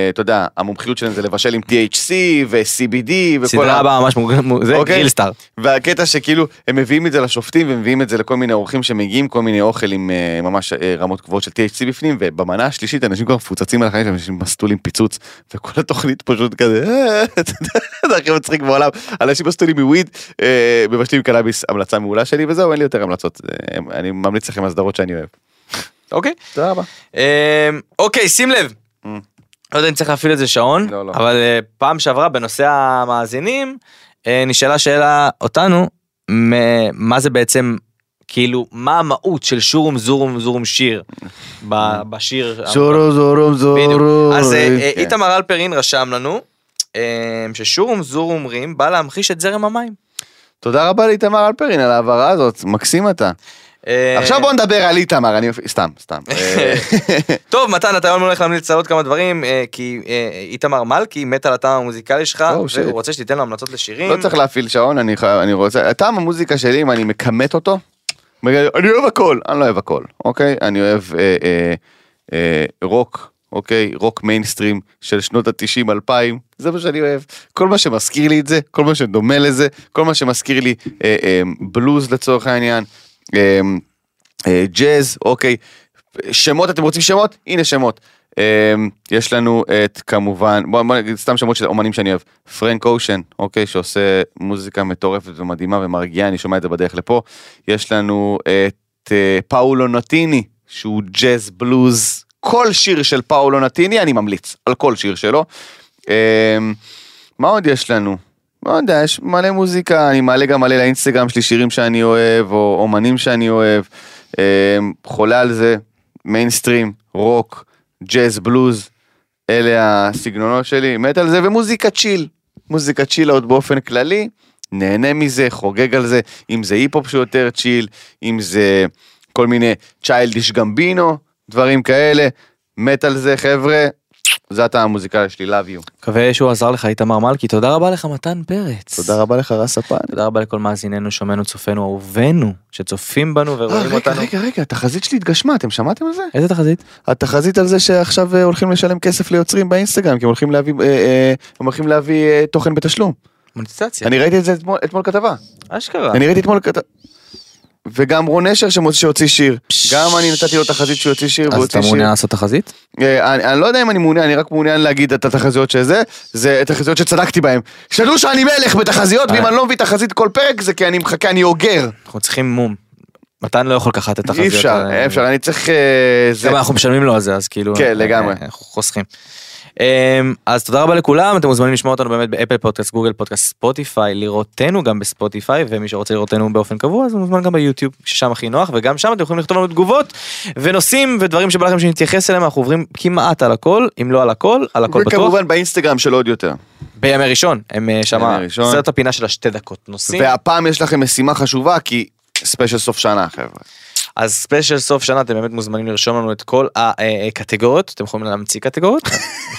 אתה יודע, המומחיות שלהם זה לבשל עם THC ו-CBD וכל... סדרה הבאה ממש מוגנת, זה גילסטאר. והקטע שכאילו, הם מביאים את זה לשופטים, והם מביאים את זה לכל מיני אורחים שמגיעים, כל מיני אוכל עם ממש רמות גבוהות של THC בפנים, ובמנה השלישית אנשים כבר מפוצצים על החיים, אנשים מסטולים פיצוץ, וכל התוכנית פשוט כזה, אתה יודע, זה הכי מצחיק בעולם, אנשים מסטולים מוויד, מבשלים קנאביס, המלצה מעולה שלי, וזהו, אין לי יותר המלצות. אני ממליץ לכם הסדרות שאני אוהב. אוקיי? תודה רבה. אוקיי, שים לב. לא יודע אם צריך להפעיל את זה שעון, אבל פעם שעברה בנושא המאזינים, נשאלה שאלה אותנו, מה זה בעצם, כאילו, מה המהות של שורום זורום זורום שיר, בשיר... שורום זורום זורום. אז איתמר אלפרין רשם לנו, ששורום זורום רים בא להמחיש את זרם המים. תודה רבה לאיתמר אלפרין על ההעברה הזאת, מקסים אתה. עכשיו בוא נדבר על איתמר, אני... סתם. טוב, מתן, אתה היום הולך להמליץ עוד כמה דברים, כי איתמר מלכי מת על הטעם המוזיקלי שלך, והוא רוצה שתיתן לו המלצות לשירים. לא צריך להפעיל שעון, אני רוצה... הטעם המוזיקה שלי, אם אני מקמת אותו, אני אוהב הכל, אני לא אוהב הכל, אוקיי? אני אוהב רוק, אוקיי? רוק מיינסטרים של שנות ה-90, 2000, זה מה שאני אוהב. כל מה שמזכיר לי את זה, כל מה שדומה לזה, כל מה שמזכיר לי בלוז לצורך העניין, ג'אז, אוקיי, שמות, אתם רוצים שמות? הנה שמות. יש לנו את כמובן, בוא נגיד סתם שמות של אומנים שאני אוהב, פרנק אושן, אוקיי, שעושה מוזיקה מטורפת ומדהימה ומרגיעה, אני שומע את זה בדרך לפה. יש לנו את פאולו נטיני, שהוא ג'אז בלוז, כל שיר של פאולו נטיני, אני ממליץ על כל שיר שלו. מה עוד יש לנו? לא יודע, יש מלא מוזיקה, אני מעלה גם מלא לאינסטגרם שלי שירים שאני אוהב, או אומנים שאני אוהב, חולה על זה, מיינסטרים, רוק, ג'אז, בלוז, אלה הסגנונות שלי, מת על זה, ומוזיקה צ'יל, מוזיקה צ'יל עוד באופן כללי, נהנה מזה, חוגג על זה, אם זה היפ-הופ שיותר צ'יל, אם זה כל מיני צ'יילדיש גמבינו, דברים כאלה, מת על זה חבר'ה, זאת המוזיקה שלי, love you. מקווה שהוא עזר לך, איתמר מלכי, תודה רבה לך מתן פרץ. תודה רבה לך רז ספן. תודה רבה לכל מאזיננו, שומענו, צופנו, אהובנו, שצופים בנו ורואים אותנו. רגע, התחזית שלי התגשמה, אתם שמעתם על זה? איזה תחזית? התחזית על זה שעכשיו הולכים לשלם כסף ליוצרים באינסטגרם, כי הם הולכים להביא תוכן בתשלום. מוניטיזציה. אני ראיתי את זה אתמול כתבה. אשכרה. אני ראיתי אתמול כתבה. וגם רון נשר שהוציא שיר, גם אני נתתי לו תחזית שהוא יוציא שיר, אז אתה מעוניין לעשות תחזית? אני לא יודע אם אני מעוניין, אני רק מעוניין להגיד את התחזיות שזה, זה התחזיות שצדקתי בהן, שתדעו שאני מלך בתחזיות, ואם אני לא מביא תחזית כל פרק זה כי אני מחכה, אני אוגר. אנחנו צריכים מום, מתן לא יכול ככה את התחזיות. אי אפשר, אני צריך... גם אנחנו משלמים לו על זה, אז כאילו... כן, לגמרי. אנחנו חוסכים. אז תודה רבה לכולם, אתם מוזמנים לשמוע אותנו באמת באפל פודקאסט, גוגל פודקאסט, ספוטיפיי, לראותנו גם בספוטיפיי, ומי שרוצה לראותנו באופן קבוע, אז מוזמן גם ביוטיוב, ששם הכי נוח, וגם שם אתם יכולים לכתוב לנו תגובות, ונושאים ודברים שבא לכם שנתייחס אליהם, אנחנו עוברים כמעט על הכל, אם לא על הכל, על הכל בטוח. וכמובן באינסטגרם של עוד יותר. בימי ראשון, הם שמה, זאת הפינה של 2 דקות נושאים. והפעם יש לכם משימה חשובה, כי ספיישל סוף שנה, חבר'ה. אז ספיישל סוף שנה, אתם באמת מוזמנים לרשום לנו את כל הקטגוריות, אתם יכולים להמציא קטגוריות.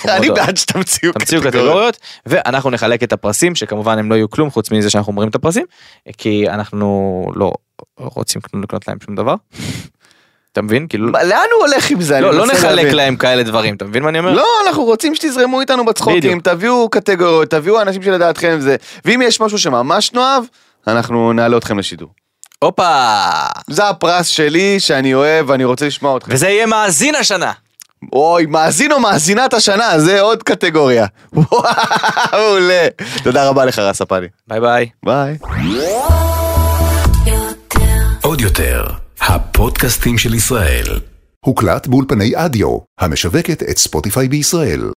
אני בעד שתמציאו קטגוריות, ואנחנו נחלק את הפרסים, שכמובן הם לא יהיו כלום, חוץ מזה שאנחנו אומרים את הפרסים, כי אנחנו לא רוצים לקנות להם שום דבר. אתה מבין? לאן הוא הולך עם זה? לא נחלק להם כאלה דברים, אתה מבין מה אני אומר? לא, אנחנו רוצים שתזרמו איתנו בצחוקים, תביאו קטגוריות, תביאו אנשים שלדעתכם זה, ואם יש משהו שממש נאהב, אנחנו נעלה אתכם לשידור. הופה! זה הפרס שלי שאני אוהב, אני רוצה לשמוע אתכם. וזה יהיה מאזין השנה. אוי, מאזין או מאזינת השנה, זה עוד קטגוריה. וואו, עולה. תודה רבה לך, רז הפני. ביי ביי. ביי. עוד יותר, הפודקאסטים של ישראל. הוקלט באולפני אדיו, המשווקת את ספוטיפיי בישראל.